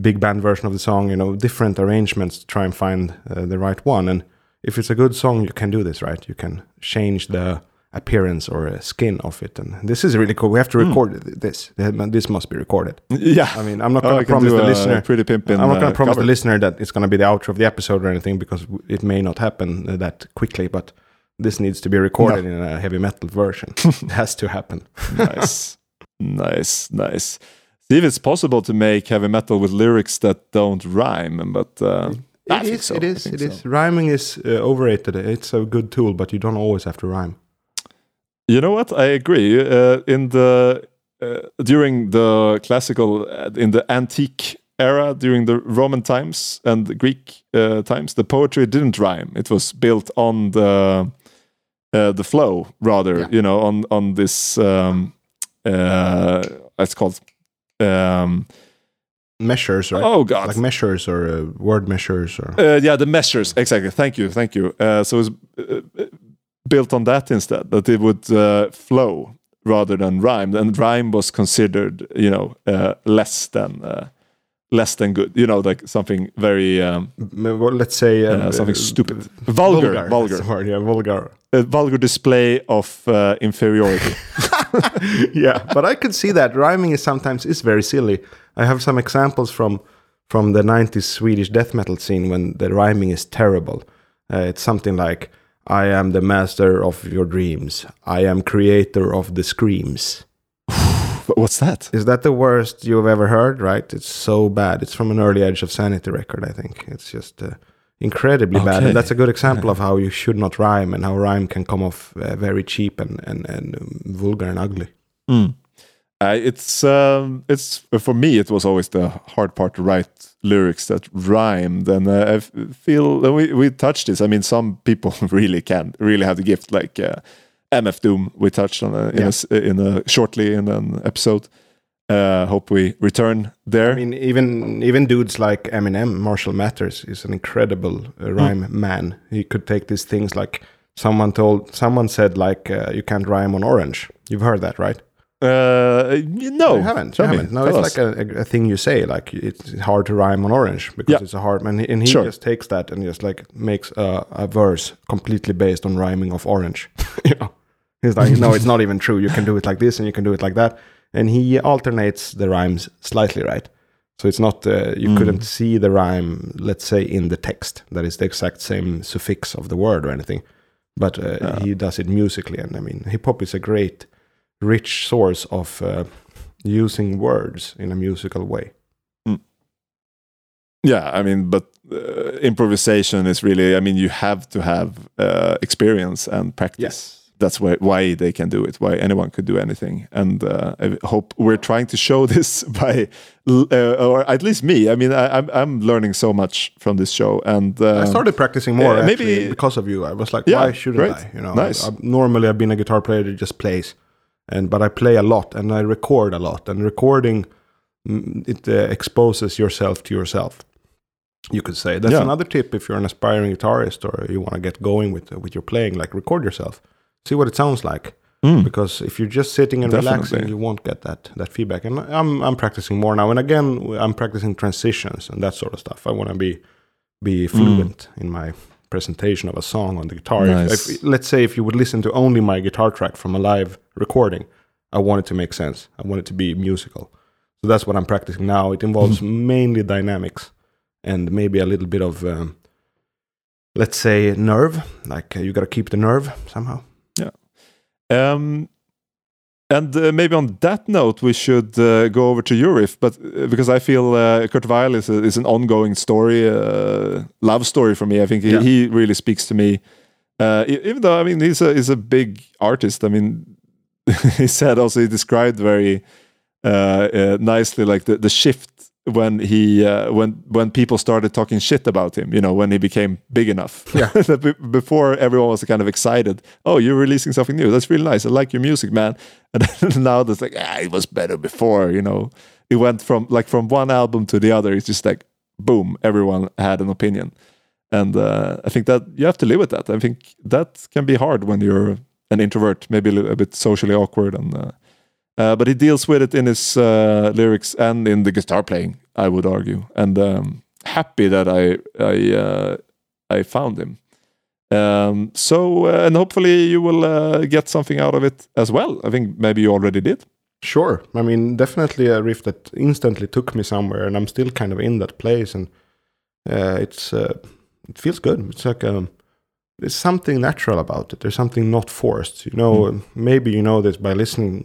big band version of the song. You know, different arrangements to try and find uh, the right one. And if it's a good song, you can do this, right? You can change the appearance or a skin of it, and this is really cool. We have to record mm. this. This must be recorded. Yeah, I mean, I'm not going oh, to promise the a listener. Pretty Pimpin'. I'm not going to uh, promise cover. the listener that it's going to be the outro of the episode or anything, because it may not happen that quickly. But this needs to be recorded no. in a heavy metal version. It has to happen. Nice, nice, nice. See if it's possible to make heavy metal with lyrics that don't rhyme, but. Uh, it, is, so. it is. It is. It is. Rhyming is uh, overrated. It's a good tool, but you don't always have to rhyme. You know what? I agree. Uh, in the uh, during the classical, uh, in the antique era, during the Roman times and the Greek uh, times, the poetry didn't rhyme. It was built on the uh, the flow, rather. Yeah. You know, on on this. Um, uh, it's called um, measures, right? Oh God, like measures or uh, word measures or. Uh, yeah, the measures. Exactly. Thank you. Thank you. Uh, so it's. Uh, built on that instead, that it would uh, flow rather than rhyme, and rhyme was considered, you know, uh, less than uh, less than good, you know, like something very um, well, let's say um, uh, something uh, stupid, vulgar, vulgar, vulgar, that's the word, yeah, vulgar, a vulgar display of uh, inferiority. Yeah, but I could see that rhyming is sometimes is very silly. I have some examples from from the nineties Swedish death metal scene when the rhyming is terrible. Uh, it's something like. I am the master of your dreams. I am creator of the screams. What's that? Is that the worst you've ever heard, right? It's so bad. It's from an early Edge of Sanity record, I think. It's just uh, incredibly okay. bad. And that's a good example yeah. of how you should not rhyme, and how rhyme can come off uh, very cheap and, and, and um, vulgar and ugly. Mm. Uh, it's, um, it's for me, it was always the hard part to write lyrics that rhymed, and uh, I feel uh, we we touched this. I mean, some people really can really have the gift, like uh, M F Doom. We touched on uh, in, yeah. a, in a shortly in an episode. Uh, hope we return there. I mean, even even dudes like Eminem, Marshall Mathers is an incredible uh, rhyme mm. man. He could take these things like someone told, someone said like uh, you can't rhyme on orange. You've heard that, right? Uh, no, I haven't. I haven't. No, Tell it's us. like a, a thing you say. Like it's hard to rhyme on orange because yeah. it's a hard man. And he sure. just takes that and just like makes a, a verse completely based on rhyming of orange. You know, he's like, no, it's not even true. You can do it like this and you can do it like that. And he alternates the rhymes slightly, right? So it's not uh, you mm. couldn't see the rhyme, let's say, in the text. That is the exact same suffix of the word or anything. But uh, uh. he does it musically, and I mean, hip hop is a great. Rich source of uh, using words in a musical way. Mm. Yeah, I mean, but uh, improvisation is really, I mean, you have to have uh, experience and practice. Yes. That's why, why they can do it, why anyone could do anything. And uh, I hope we're trying to show this by, uh, or at least me. I mean, I, I'm, I'm learning so much from this show. And uh, I started practicing more uh, maybe actually, because of you. I was like, yeah, why shouldn't right? I? You know, nice. I, I, normally I've been a guitar player that just plays. And but I play a lot, and I record a lot, and recording it uh, exposes yourself to yourself. you could say. That's yeah. another tip if you're an aspiring guitarist or you want to get going with uh, with your playing, like record yourself. See what it sounds like. Mm. Because if you're just sitting and Definitely. relaxing, you won't get that that feedback. And I'm I'm practicing more now. And again, I'm practicing transitions and that sort of stuff. I want to be be fluent mm. in my presentation of a song on the guitar. Nice. If, if, let's say if you would listen to only my guitar track from a live recording, I want it to make sense. I want it to be musical. So that's what I'm practicing now. It involves mm. mainly dynamics and maybe a little bit of, um, let's say, nerve. Like uh, you got to keep the nerve somehow. Yeah. Um, and uh, maybe on that note, we should uh, go over to your riff, but uh, because I feel uh, Kurt Vile is, a, is an ongoing story, uh, love story for me. I think he, yeah. he really speaks to me. Uh, even though, I mean, he's a, he's a big artist. I mean, he said also, he described very uh, uh, nicely, like the, the shift when he uh, when when people started talking shit about him, you know, when he became big enough. Yeah. Before, everyone was kind of excited. Oh, you're releasing something new. That's really nice. I like your music, man. And then now that's like, ah, it was better before, you know. It went from like from one album to the other. It's just like, boom, everyone had an opinion. And uh, I think that you have to live with that. I think that can be hard when you're an introvert, maybe a, little, a bit socially awkward and... Uh, Uh, but he deals with it in his uh, lyrics and in the guitar playing, I would argue. And um, happy that I I uh, I found him. Um, so uh, and hopefully you will uh, get something out of it as well. I think maybe you already did. Sure, I mean definitely a riff that instantly took me somewhere, and I'm still kind of in that place. And uh, it's uh, it feels good. It's like um, there's something natural about it. There's something not forced. You know, mm. maybe you know this by listening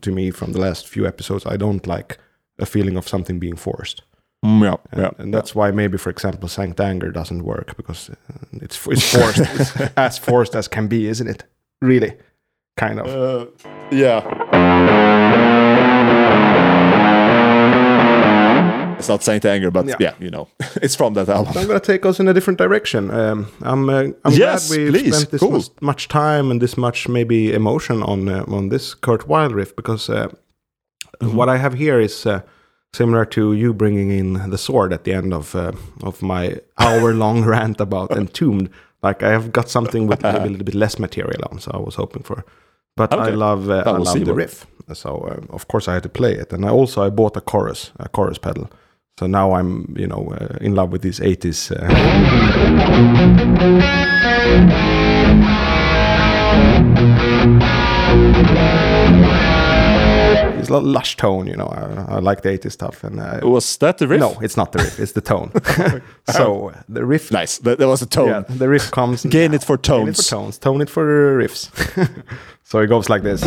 to me from the last few episodes. I don't like a feeling of something being forced. Mm, yeah, and, yeah, and that's yeah. why maybe, for example, Sankt Anger doesn't work because it's it's forced. It's as forced as can be, isn't it? Really, kind of. Uh, yeah. It's not Saint Anger, but yeah, yeah you know, it's from that album. So I'm going to take us in a different direction. Um, I'm, uh, I'm yes, glad we please. spent this cool. much, much time and this much maybe emotion on uh, on this Kurt Vile riff because uh, mm-hmm. what I have here is uh, similar to you bringing in the sword at the end of uh, of my hour long rant about Entombed. Like I have got something with maybe a little bit less material on, so I was hoping for. But okay. I love uh, I love the riff, so uh, of course I had to play it, and I also I bought a chorus a chorus pedal. So now I'm, you know, uh, in love with these eighties. Uh... It's a lush tone, you know. I, I like the eighties stuff. And uh, was that the riff? No, it's not the riff. It's the tone. So uh, the riff. Nice. That, that was a tone. Yeah, the riff comes. Gain it for tones. Gain it for tones. Tone it for riffs. So it goes like this.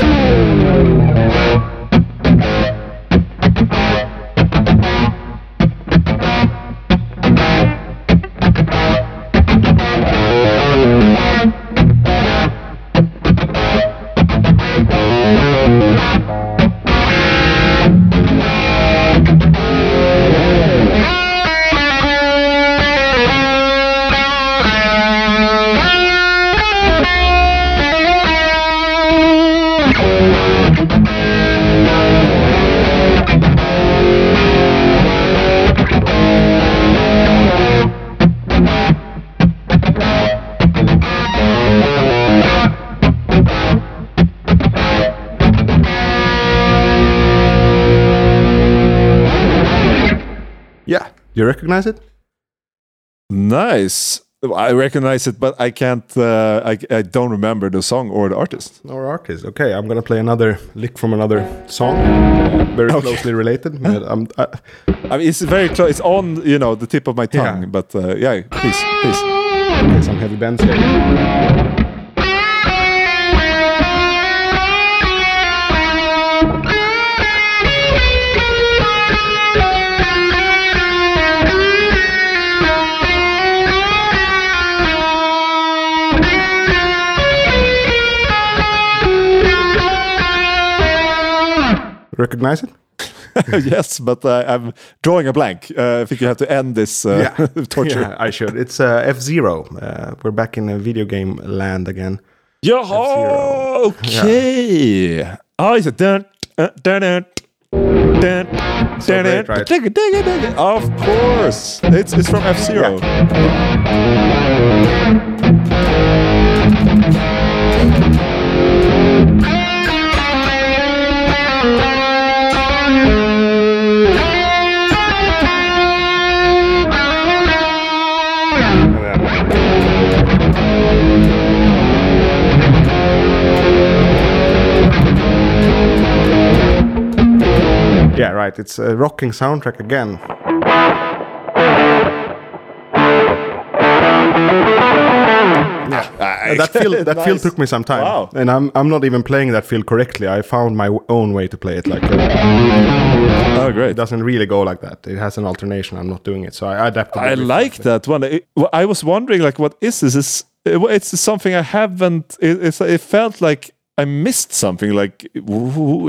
You recognize it? Nice. I recognize it, but I can't. Uh, I I don't remember the song or the artist. Or artist. Okay, I'm gonna play another lick from another song, very okay. closely related. But I'm, I, I mean, it's very close. It's on, you know, the tip of my tongue. Yeah. But uh, yeah, please, please. Okay, some heavy bands here. Recognize it? Yes, but uh, I'm drawing a blank. Uh, I think you have to end this uh, yeah. torture. Yeah, I should. It's uh, F-Zero. Uh, we're back in a video game land again. Yo, F-Zero. Okay. Yeah. Oh, it's a dun, uh, dun, dun, dun, so great, right? Of course, it's it's from F-Zero. Yeah, right, it's a rocking soundtrack again. Yeah. That field, that nice. field took me some time. Wow. And I'm I'm not even playing that field correctly. I found my own way to play it. Like, uh, oh, great. It doesn't really go like that. It has an alternation. I'm not doing it. So I adapted. I like that one. It, I was wondering, like, what is this? It's, it's something I haven't... It, it's, it felt like I missed something. Like,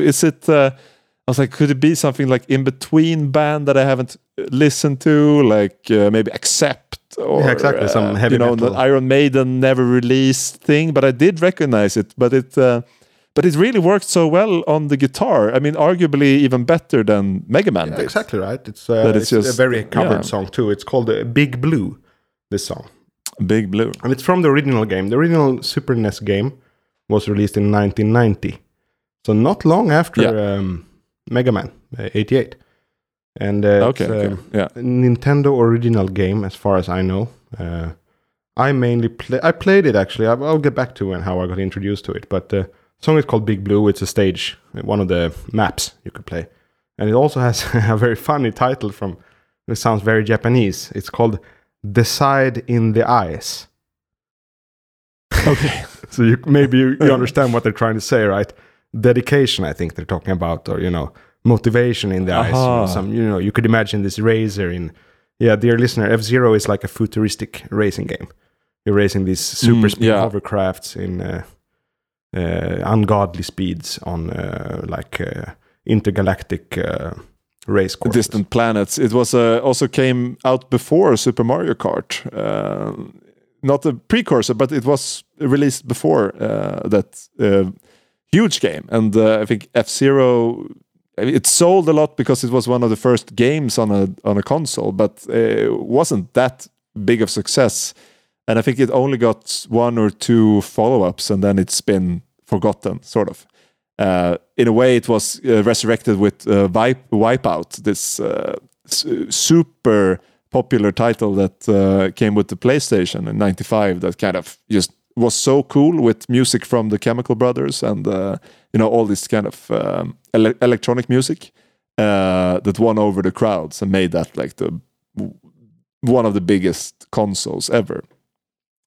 is it... Uh, I was like, could it be something like in between band that I haven't listened to, like uh, maybe Accept or yeah, exactly some uh, heavy you know metal. The Iron Maiden never released thing? But I did recognize it. But it, uh, but it really worked so well on the guitar. I mean, arguably even better than Mega Man. Yeah, exactly right. It's, uh, it's, it's just a very covered yeah. song too. It's called uh, Big Blue. This song, Big Blue, and it's from the original game. The original Super N E S game was released in nineteen ninety, so not long after. Yeah. Um, Mega Man uh, eighty-eight, and uh, okay, it's, uh, okay. Yeah. Nintendo original game as far as I know. Uh, I mainly play. I played it actually. I, I'll get back to when how I got introduced to it. But the uh, song is called Big Blue. It's a stage, one of the maps you could play, and it also has a very funny title. From it sounds very Japanese. It's called Decide in the Eyes. Okay, so you maybe you, you understand what they're trying to say, right? Dedication, I think they're talking about, or you know, motivation in the uh-huh. eyes. You know, some, you know, you could imagine this racer in, yeah, dear listener, F-Zero is like a futuristic racing game. You're racing these super mm, speed yeah. hovercrafts in uh, uh, ungodly speeds on uh, like uh, intergalactic uh, race courses. Distant planets. It was uh, also came out before Super Mario Kart. Uh, not a precursor, but it was released before uh, that. Uh, Huge game, and uh, I think F-Zero, it sold a lot because it was one of the first games on a on a console, but it wasn't that big of success. And I think it only got one or two follow-ups, and then it's been forgotten, sort of. Uh, in a way, it was uh, resurrected with uh, Wipe, Wipeout, this uh, su- super popular title that uh, came with the PlayStation in ninety-five that kind of just... was so cool with music from the Chemical Brothers and uh, you know, all this kind of um, ele- electronic music uh, that won over the crowds and made that like the one of the biggest consoles ever.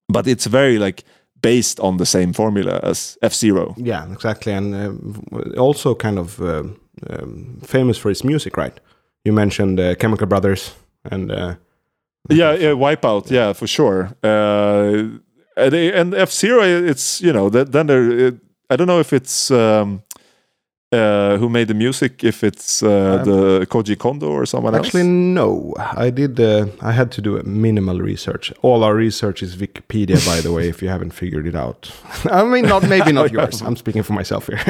But it's very like based on the same formula as F-Zero. Yeah, exactly, and uh, also kind of uh, um, famous for its music, right? You mentioned uh, Chemical Brothers and uh, yeah, yeah, Wipeout, yeah, for sure. Uh, And F-Zero, it's, you know, then there, I don't know if it's um, uh, who made the music, if it's uh, the Koji Kondo or someone else. Actually, no. I did, uh, I had to do a minimal research. All our research is Wikipedia, by the way, if you haven't figured it out. I mean, not maybe not yours. I'm speaking for myself here.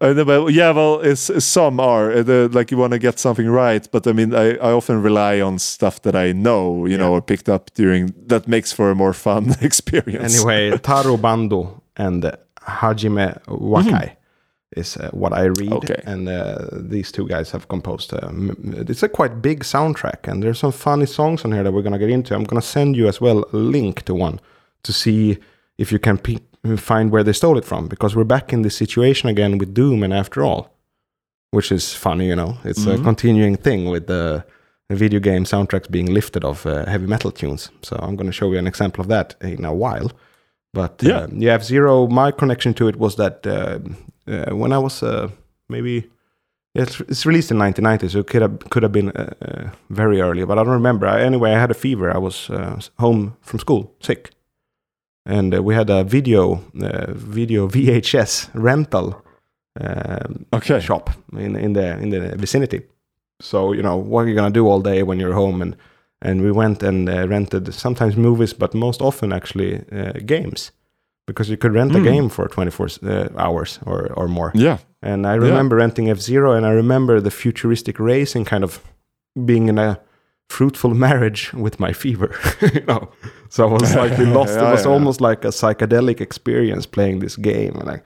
uh, but yeah, well, it's, some are. Uh, the, like, you want to get something right. But I mean, I, I often rely on stuff that I know, you yeah. know, or picked up during, that makes for a more fun experience. Anyway, Taro Bando and uh, Hajime Wakai. Mm-hmm. Is uh, what I read, okay. and uh, these two guys have composed. A, it's a quite big soundtrack, and there's some funny songs on here that we're gonna get into. I'm gonna send you as well a link to one to see if you can pe- find where they stole it from, because we're back in this situation again with Doom and After All, which is funny, you know. It's mm-hmm. a continuing thing with the video game soundtracks being lifted off uh, heavy metal tunes. So I'm gonna show you an example of that in a while. But yeah, uh, yeah F-Zero, my connection to it was that. Uh, Uh, when I was uh, maybe, it's, it's released in nineteen ninety, so it could have, could have been uh, uh, very early, but I don't remember. I, anyway, I had a fever. I was uh, home from school, sick. And uh, we had a video uh, video V H S rental uh, okay. shop in, in the in the vicinity. So, you know, what are you going to do all day when you're home? And, and we went and uh, rented sometimes movies, but most often actually uh, games. because you could rent mm. a game for twenty-four uh, hours or, or more. Yeah. And I remember yeah. renting F-Zero, and I remember the futuristic racing kind of being in a fruitful marriage with my fever. You know? So I was like, we lost. yeah, it was yeah. almost like a psychedelic experience playing this game. And like,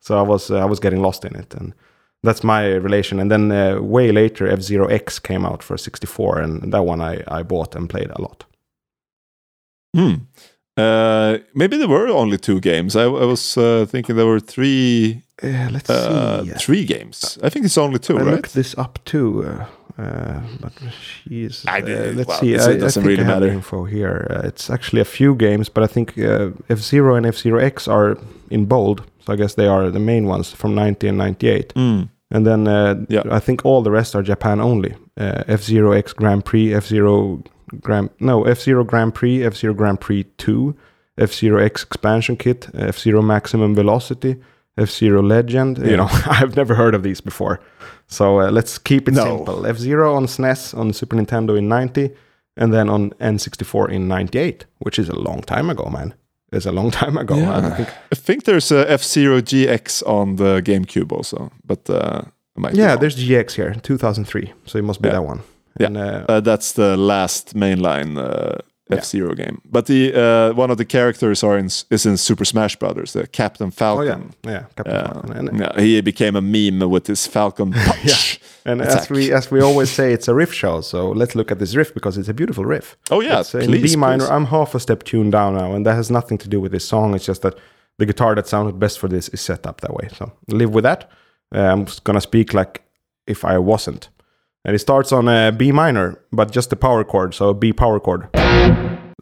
so I was uh, I was getting lost in it, and that's my relation. And then uh, way later, F-Zero X came out for sixty-four, and that one I, I bought and played a lot. Hmm. Uh, maybe there were only two games. I, I was uh, thinking there were three. Uh, let's uh, see, three games. I think it's only two, I right? I looked this up too, uh, uh, but she's. I did. Uh, let's well, see. It I, doesn't I think really I have matter. Info here. Uh, it's actually a few games, but I think uh, F-Zero and F-Zero X are in bold. I guess they are the main ones from ninety and ninety-eight. Mm. And then uh, yeah. I think all the rest are Japan only. Uh, F-Zero X Grand Prix, F-Zero Grand... No, F-Zero Grand Prix, F-Zero Grand Prix two, F-Zero X Expansion Kit, F-Zero Maximum Velocity, F-Zero Legend. Yeah. You know, I've never heard of these before. So uh, let's keep it no. simple. F-Zero on S N E S, on Super Nintendo in ninety, and then on N sixty-four in ninety-eight, which is a long time ago, man. It's a long time ago. Yeah. I don't think. I think there's a F-Zero G X on the GameCube also, but uh, I might yeah, there's G X here, two thousand three. So it must be yeah. that one. Yeah, and, uh, uh, that's the last mainline uh, F-Zero yeah. game. But the uh, one of the characters are in, is in Super Smash Brothers, the Captain Falcon. Oh yeah, yeah, Captain uh, Falcon. And, yeah, he became a meme with his Falcon punch. yeah. And attack. as we as we always say, it's a riff show. So let's look at this riff because it's a beautiful riff. Oh yeah, it's, please, in B minor. Please. I'm half a step tuned down now, and that has nothing to do with this song. It's just that the guitar that sounded best for this is set up that way. So live with that. Uh, I'm gonna speak like if I wasn't. And it starts on a B minor, but just the power chord, so a B power chord.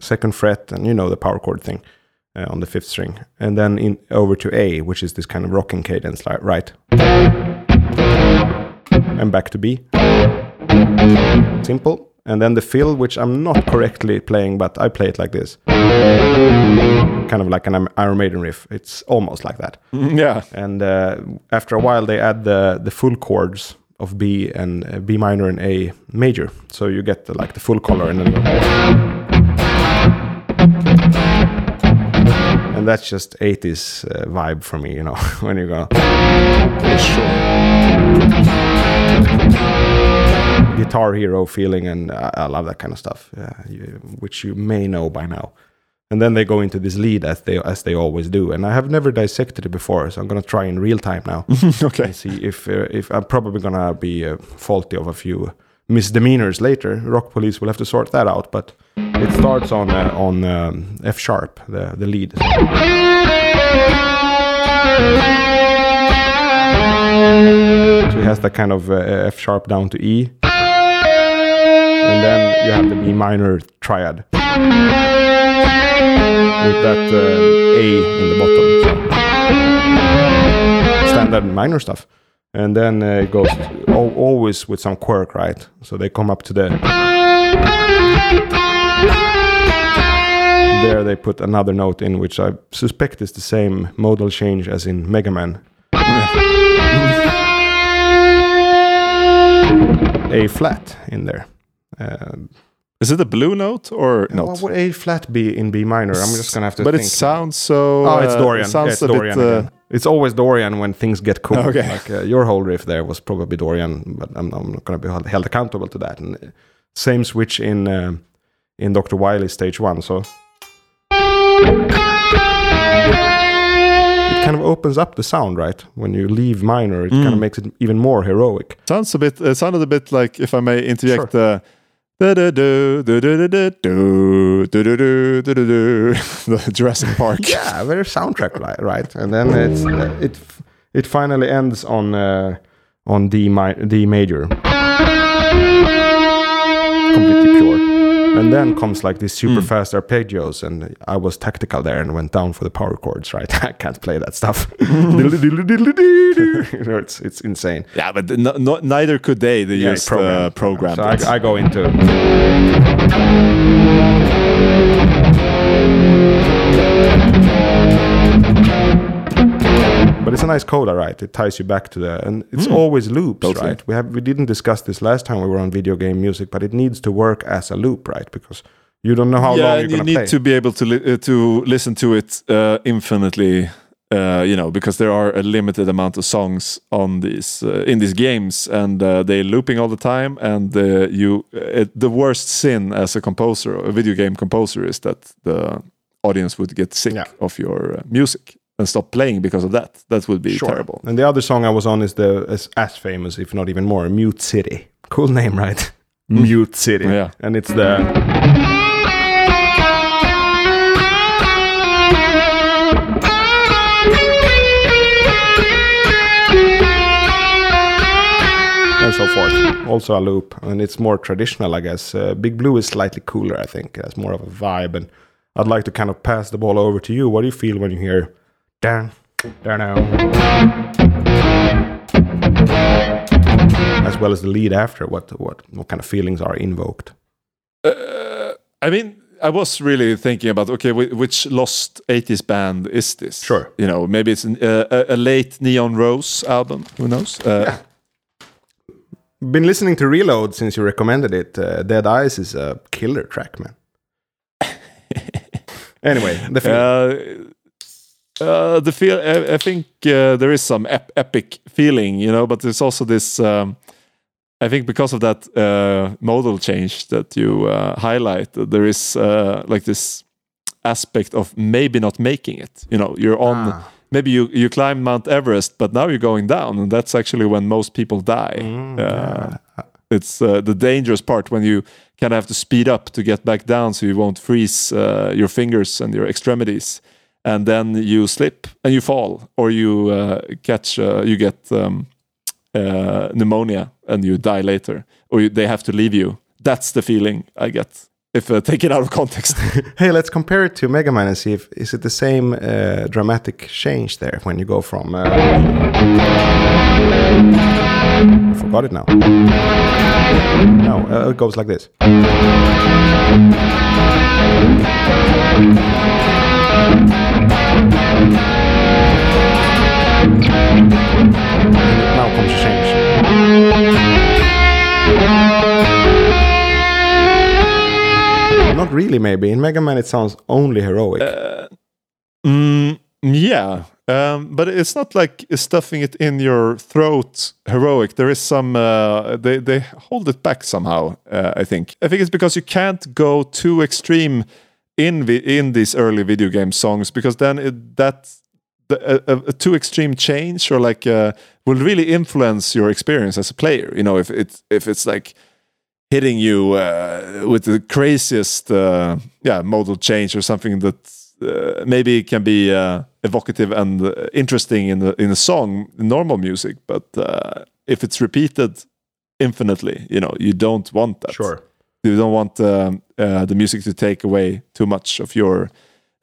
Second fret, and you know the power chord thing uh, on the fifth string. And then in, over to A, which is this kind of rocking cadence, like, right? And back to B. Simple. And then the fill, which I'm not correctly playing, but I play it like this. Kind of like an Iron Maiden riff. It's almost like that. Yeah. And uh, after a while, they add the, the full chords of B and uh, B minor and A major, so you get the, like the full color, and then and that's just eighties uh, vibe for me, you know, when you go guitar hero feeling, and I, I love that kind of stuff, yeah, you, which you may know by now. And then they go into this lead as they as they always do, and I have never dissected it before, so I'm gonna try in real time now. Okay. And see if uh, if I'm probably gonna be uh, faulty of a few misdemeanors later. Rock police will have to sort that out. But it starts on uh, on um, F sharp, the the lead. So it has that kind of uh, F sharp down to E, and then you have the B minor triad. With that uh, A in the bottom, so standard minor stuff, and then uh, it goes al- always with some quirk, right? So they come up to the there. They put another note in, which I suspect is the same modal change as in Mega Man. A flat in there. Uh, Is it a blue note or not? What would A flat be in B minor? I'm just going to have to but think. But it sounds so... Oh, it's Dorian. Uh, it sounds yeah, it's a Dorian bit, uh, It's always Dorian when things get cool. Okay. Like, uh, your whole riff there was probably Dorian, but I'm, I'm not going to be held accountable to that. And same switch in uh, in Doctor Wile's stage one, so... kind of opens up the sound, right? When you leave minor, it mm. kind of makes it even more heroic. Sounds a bit... It uh, sounded a bit like, if I may interject... Sure. Uh, the Jurassic Park. Yeah, very soundtrack, right? And then it's, uh, it it finally ends on uh, on D mi- D major, completely pure. And then comes like these super mm. fast arpeggios, and I was tactical there and went down for the power chords, right? I can't play that stuff. You know, it's it's insane. Yeah, but no, no, neither could they. They yeah, just programmed. Uh, programmed yeah. So I, I go into. But it's a nice coda, right? It ties you back to the, and it's mm. always loops, totally. Right? We have we didn't discuss this last time we were on video game music, but it needs to work as a loop, right? Because you don't know how yeah, long you're going to play. You need to be able to li- uh, to listen to it uh, infinitely. Uh, you know, because there are a limited amount of songs on these uh, in these games, and uh, they're looping all the time. And uh, you, it, the worst sin as a composer, a video game composer, is that the audience would get sick yeah. of your uh, music and stop playing because of that. That would be sure. terrible. And the other song I was on is the is as famous, if not even more, Mute City. Cool name, right? Mute City. Yeah. And it's the. And so forth. Also a loop, and it's more traditional, I guess. Uh, Big Blue is slightly cooler, I think. It has more of a vibe, and I'd like to kind of pass the ball over to you. What do you feel when you hear down, down, down, as well as the lead after? What, what, what kind of feelings are invoked? Uh, I mean, I was really thinking about, okay, which lost eighties band is this? Sure, you know, maybe it's an, uh, a late Neon Rose album. Who knows? Uh, yeah. Been listening to Reload since you recommended it. Uh, Dead Eyes is a killer track, man. Anyway, the feel. Uh, uh, the feel. I, I think uh, there is some ep- epic feeling, you know. But there's also this. Um, I think because of that uh, modal change that you uh, highlight, there is uh, like this aspect of maybe not making it. You know, you're on. Ah. Maybe you, you climb Mount Everest, but now you're going down, and that's actually when most people die. Mm, uh, yeah. It's uh, the dangerous part when you kind of have to speed up to get back down so you won't freeze uh, your fingers and your extremities. And then you slip and you fall, or you uh, catch, uh, you get um, uh, pneumonia and you die later, or you, they have to leave you. That's the feeling I get. If uh, take it out of context. Hey, let's compare it to Mega Man and see if is it the same uh, dramatic change there when you go from. Uh, I forgot it now. No, uh, it goes like this. Now comes the change. Not really, maybe. In Mega Man, it sounds only heroic. Uh, mm, yeah, um, but it's not like stuffing it in your throat heroic. There is some... Uh, they, they hold it back somehow, uh, I think. I think it's because you can't go too extreme in vi- in these early video game songs, because then it, that the, a, a too extreme change or like uh, will really influence your experience as a player. You know, if it's, if it's like... hitting you uh, with the craziest uh, yeah, modal change or something that uh, maybe can be uh, evocative and uh, interesting in the in a song, normal music, but uh, if it's repeated infinitely, you know, you don't want that. Sure, you don't want um, uh, the music to take away too much of your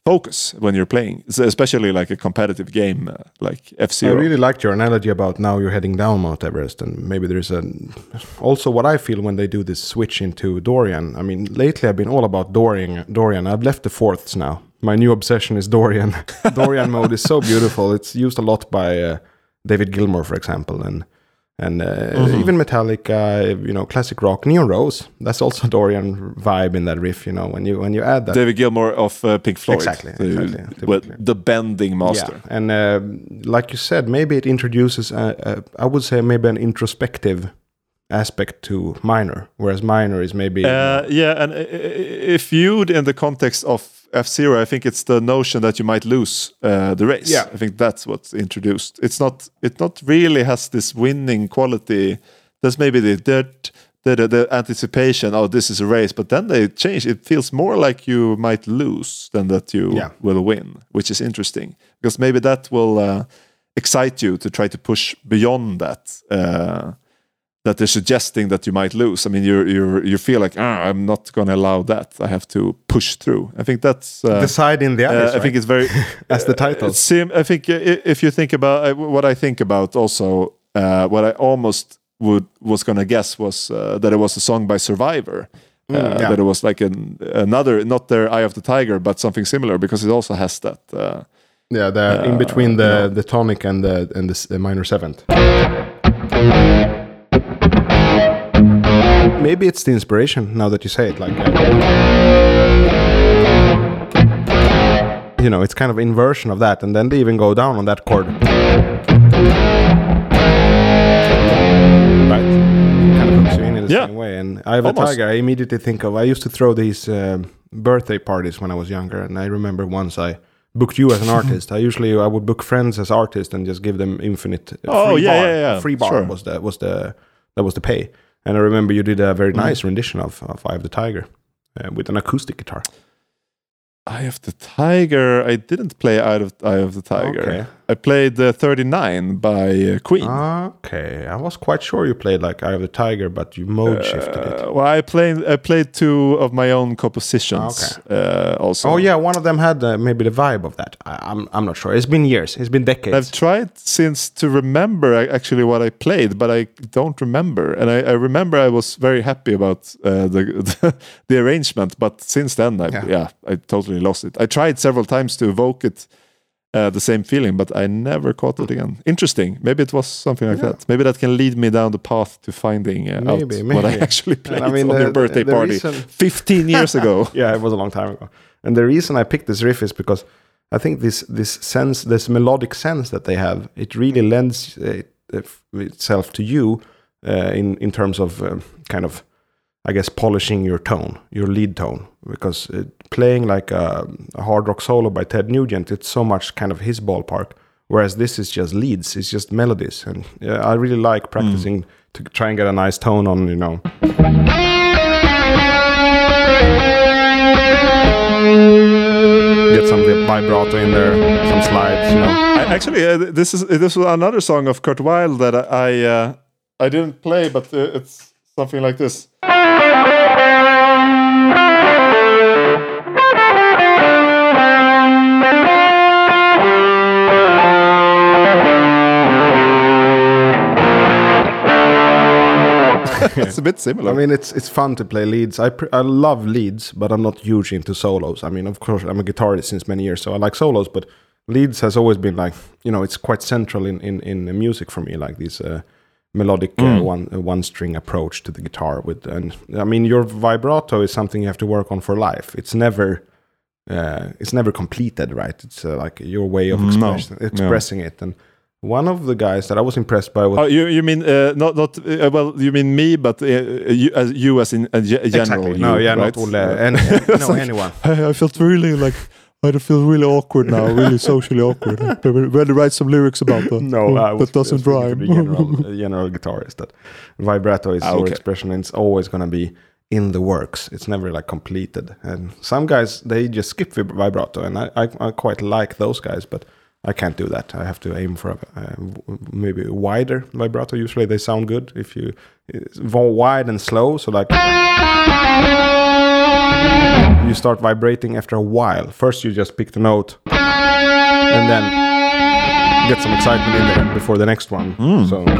focus when you're playing, it's especially like a competitive game uh, like F-Zero. I really liked your analogy about now you're heading down Mount Everest, and maybe there's a... Also what I feel when they do this switch into Dorian, I mean, lately I've been all about Dorian. Dorian. I've left the fourths now. My new obsession is Dorian. Dorian mode is so beautiful. It's used a lot by uh, David Gilmour, for example, and and uh, mm-hmm. even Metallica, you know, classic rock. Neon Rose, that's also Dorian vibe in that riff, you know, when you when you add that. David Gilmour of uh, Pink Floyd. Exactly, exactly. Well, the bending master. Yeah. And uh, like you said, maybe it introduces, a, a, I would say maybe an introspective aspect to minor, whereas minor is maybe... Uh, yeah, and if viewed in the context of F-Zero, I think it's the notion that you might lose uh, the race. Yeah. I think that's what's introduced. It's not. It not really has this winning quality. There's maybe the dirt, the, the, the anticipation. Oh, this is a race. But then they change. It feels more like you might lose than that you yeah. will win, which is interesting because maybe that will uh, excite you to try to push beyond that. Uh, that they're suggesting that you might lose. I mean, you you you feel like, ah, I'm not going to allow that. I have to push through. I think that's... Uh, Decide in the eyes, uh, right? I think it's very... That's the title. Uh, sim- I think if you think about... Uh, what I think about also, uh, what I almost would was going to guess was uh, that it was a song by Survivor. Uh, mm, yeah. That it was like an, another, not their Eye of the Tiger, but something similar, because it also has that... Uh, Yeah, the uh, in between the, yeah. the tonic and the and the, the minor seventh. Maybe it's the inspiration. Now that you say it, like uh, you know, it's kind of inversion of that, and then they even go down on that chord, right? The yeah. same way, and Eye of the Tiger, I immediately think of. I used to throw these uh, birthday parties when I was younger, and I remember once I booked you as an artist. I usually I would book friends as artists and just give them infinite. Uh, oh free yeah, bar. yeah, yeah, free bar sure. was the was the that was the pay. And I remember you did a very nice mm-hmm. rendition of, of Eye of the Tiger uh, with an acoustic guitar. Eye of the Tiger. I didn't play Eye of Eye of the Tiger. Okay. I played the uh, thirty-nine by uh, Queen. Okay, I was quite sure you played like Eye of the Tiger, but you mode shifted uh, it. Well, I played I played two of my own compositions. Okay. Uh, also. Oh yeah, one of them had uh, maybe the vibe of that. I, I'm I'm not sure. It's been years. It's been decades. I've tried since to remember actually what I played, but I don't remember. And I, I remember I was very happy about uh, the, the the arrangement, but since then I yeah. yeah I totally lost it. I tried several times to evoke it. Uh, the same feeling, but I never caught it again. Interesting. Maybe it was something like yeah. that. Maybe that can lead me down the path to finding uh, maybe, out maybe. what I actually played I mean, on the, your birthday the party reason... fifteen years ago. Yeah, it was a long time ago. And the reason I picked this riff is because I think this this sense, this melodic sense that they have, it really lends uh, itself to you uh, in in terms of um, kind of, I guess, polishing your tone, your lead tone, because it, playing like a, a hard rock solo by Ted Nugent, it's so much kind of his ballpark, whereas this is just leads, it's just melodies, and yeah, I really like practicing mm. to try and get a nice tone on, you know. Get some vibrato in there, some slides, you know. I, actually, uh, this is this was another song of Kurt Vile that I uh, I didn't play, but uh, it's something like this. It's a bit similar. I mean, it's it's fun to play leads. I pr- I love leads, but I'm not huge into solos. I mean, of course, I'm a guitarist since many years, so I like solos. But leads has always been like, you know, it's quite central in in, in the music for me. Like this uh, melodic mm. uh, one uh, one string approach to the guitar. With and I mean, your vibrato is something you have to work on for life. It's never uh, it's never completed, right? It's uh, like your way of express- no. expressing no. it and. One of the guys that I was impressed by was... Oh, you, you mean, uh, not, not uh, well, you mean me, but uh, you, as you as in uh, g- general. Exactly. You, no, yeah, right? not all, uh, any, any, no, like, anyone. Hey, I felt really, like, I feel really awkward now, really socially awkward. I better write some lyrics about that. No, I was, that doesn't I was rhyme. The general, uh, general guitarist, that vibrato is ah, okay. your expression, and it's always going to be in the works. It's never, like, completed. And some guys, they just skip vibrato, and I, I, I quite like those guys, but... I can't do that. I have to aim for a, uh, maybe a wider vibrato. Usually they sound good if you go wide and slow. So like you start vibrating after a while. First you just pick the note and then get some excitement in there before the next one. Mm. So whoa,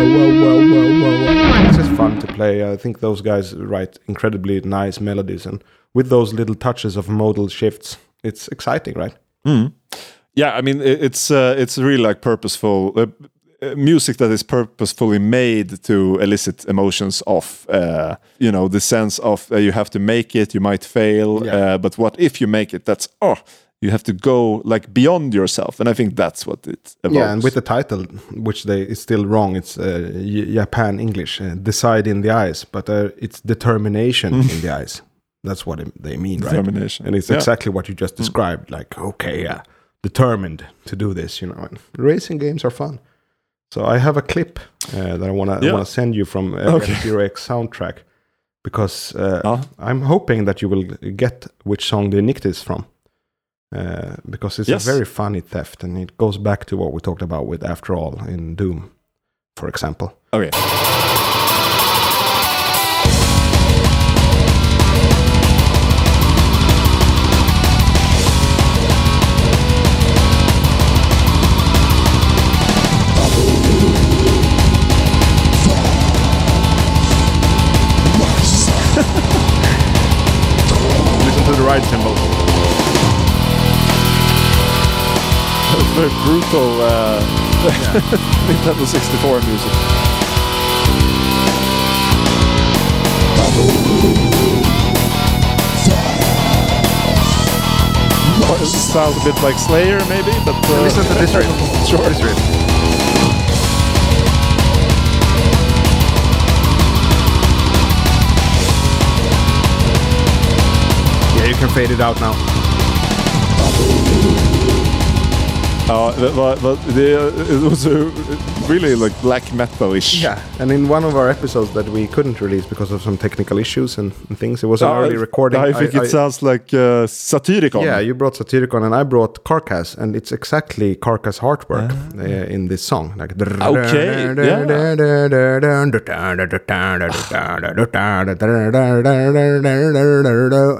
whoa, whoa, whoa, whoa, whoa. It's just fun to play. I think those guys write incredibly nice melodies and. With those little touches of modal shifts, it's exciting, right? Mm. Yeah, I mean, it's uh, it's really like purposeful uh, music that is purposefully made to elicit emotions of, uh, you know, the sense of uh, you have to make it, you might fail, yeah. uh, but what if you make it? That's oh, you have to go like beyond yourself, and I think that's what it evokes. Yeah, and with the title, which they is still wrong, it's uh, Japan English, uh, decide in the eyes, but uh, it's determination in the eyes. That's what they mean, right? Determination. And it's yeah. exactly what you just described. Mm. Like, okay, yeah, determined to do this, you know. And racing games are fun. So I have a clip uh, that I want to yeah. want to send you from okay. F-Zero X soundtrack because uh, uh. I'm hoping that you will get which song they nicked this from uh, because it's yes. a very funny theft and it goes back to what we talked about with After All in Doom, for example. Okay. very brutal uh, yeah. Nintendo sixty-four music. Well, it sounds a bit like Slayer, maybe, but uh, listen to this riff. Sure, this riff. You can fade it out now. Uh, but, but the, it was a really like black metal-ish. Yeah, and in one of our episodes that we couldn't release because of some technical issues and, and things, it was an uh, early recording. I think I, it I, sounds like uh, Satyricon. Yeah, you brought Satyricon and I brought Carcass, and it's exactly Carcass Heartwork uh, uh, in this song. Like okay, yeah.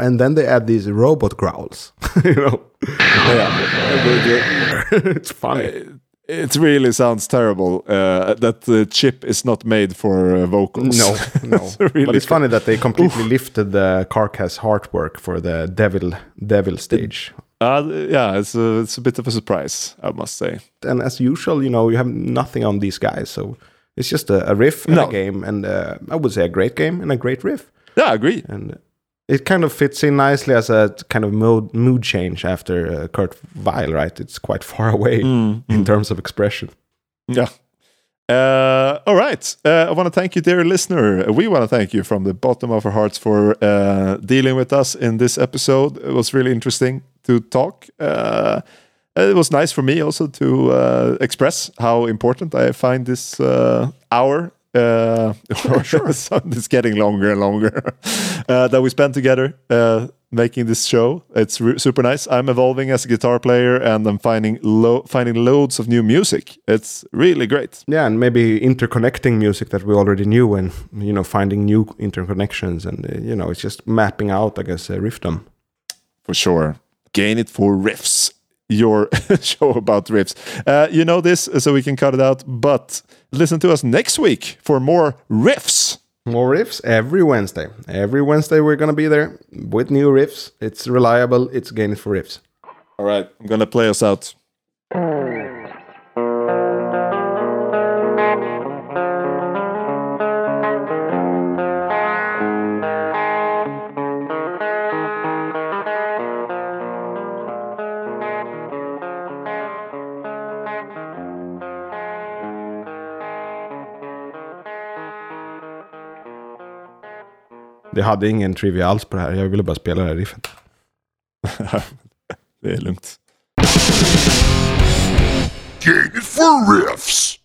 And then they add these robot growls, you know. Yeah. It's funny. It, it really sounds terrible uh, that the chip is not made for uh, vocals. No, no. Really but it's funny that they completely oof. Lifted the Carcass Heartwork for the devil devil stage. Uh, yeah, it's a, it's a bit of a surprise, I must say. And as usual, you know, you have nothing on these guys, so it's just a, a riff and no. a game, and uh, I would say a great game and a great riff. Yeah, I agree. And it kind of fits in nicely as a kind of mood, mood change after uh, Kurt Vile, right? It's quite far away mm. in terms of expression. Yeah. Uh, all right. Uh, I want to thank you, dear listener. We want to thank you from the bottom of our hearts for uh, dealing with us in this episode. It was really interesting to talk. Uh, it was nice for me also to uh, express how important I find this uh, hour Uh, sure, sure. So it's getting longer and longer uh, that we spend together uh, making this show. It's re- super nice. I'm evolving as a guitar player, and I'm finding lo- finding loads of new music. It's really great. Yeah, and maybe interconnecting music that we already knew, and you know, finding new interconnections, and uh, you know, it's just mapping out, I guess, uh, riffdom. For sure, gain it for riffs. Your show about riffs. Uh, you know this, so we can cut it out, but listen to us next week for more riffs. More riffs every Wednesday. Every Wednesday we're going to be there with new riffs. It's reliable. It's Gain It For Riffs. All right. I'm going to play us out. Jag hade ingen trivia alls på det här. Jag ville bara spela det här riffet. Det är lugnt. Gain it for riffs!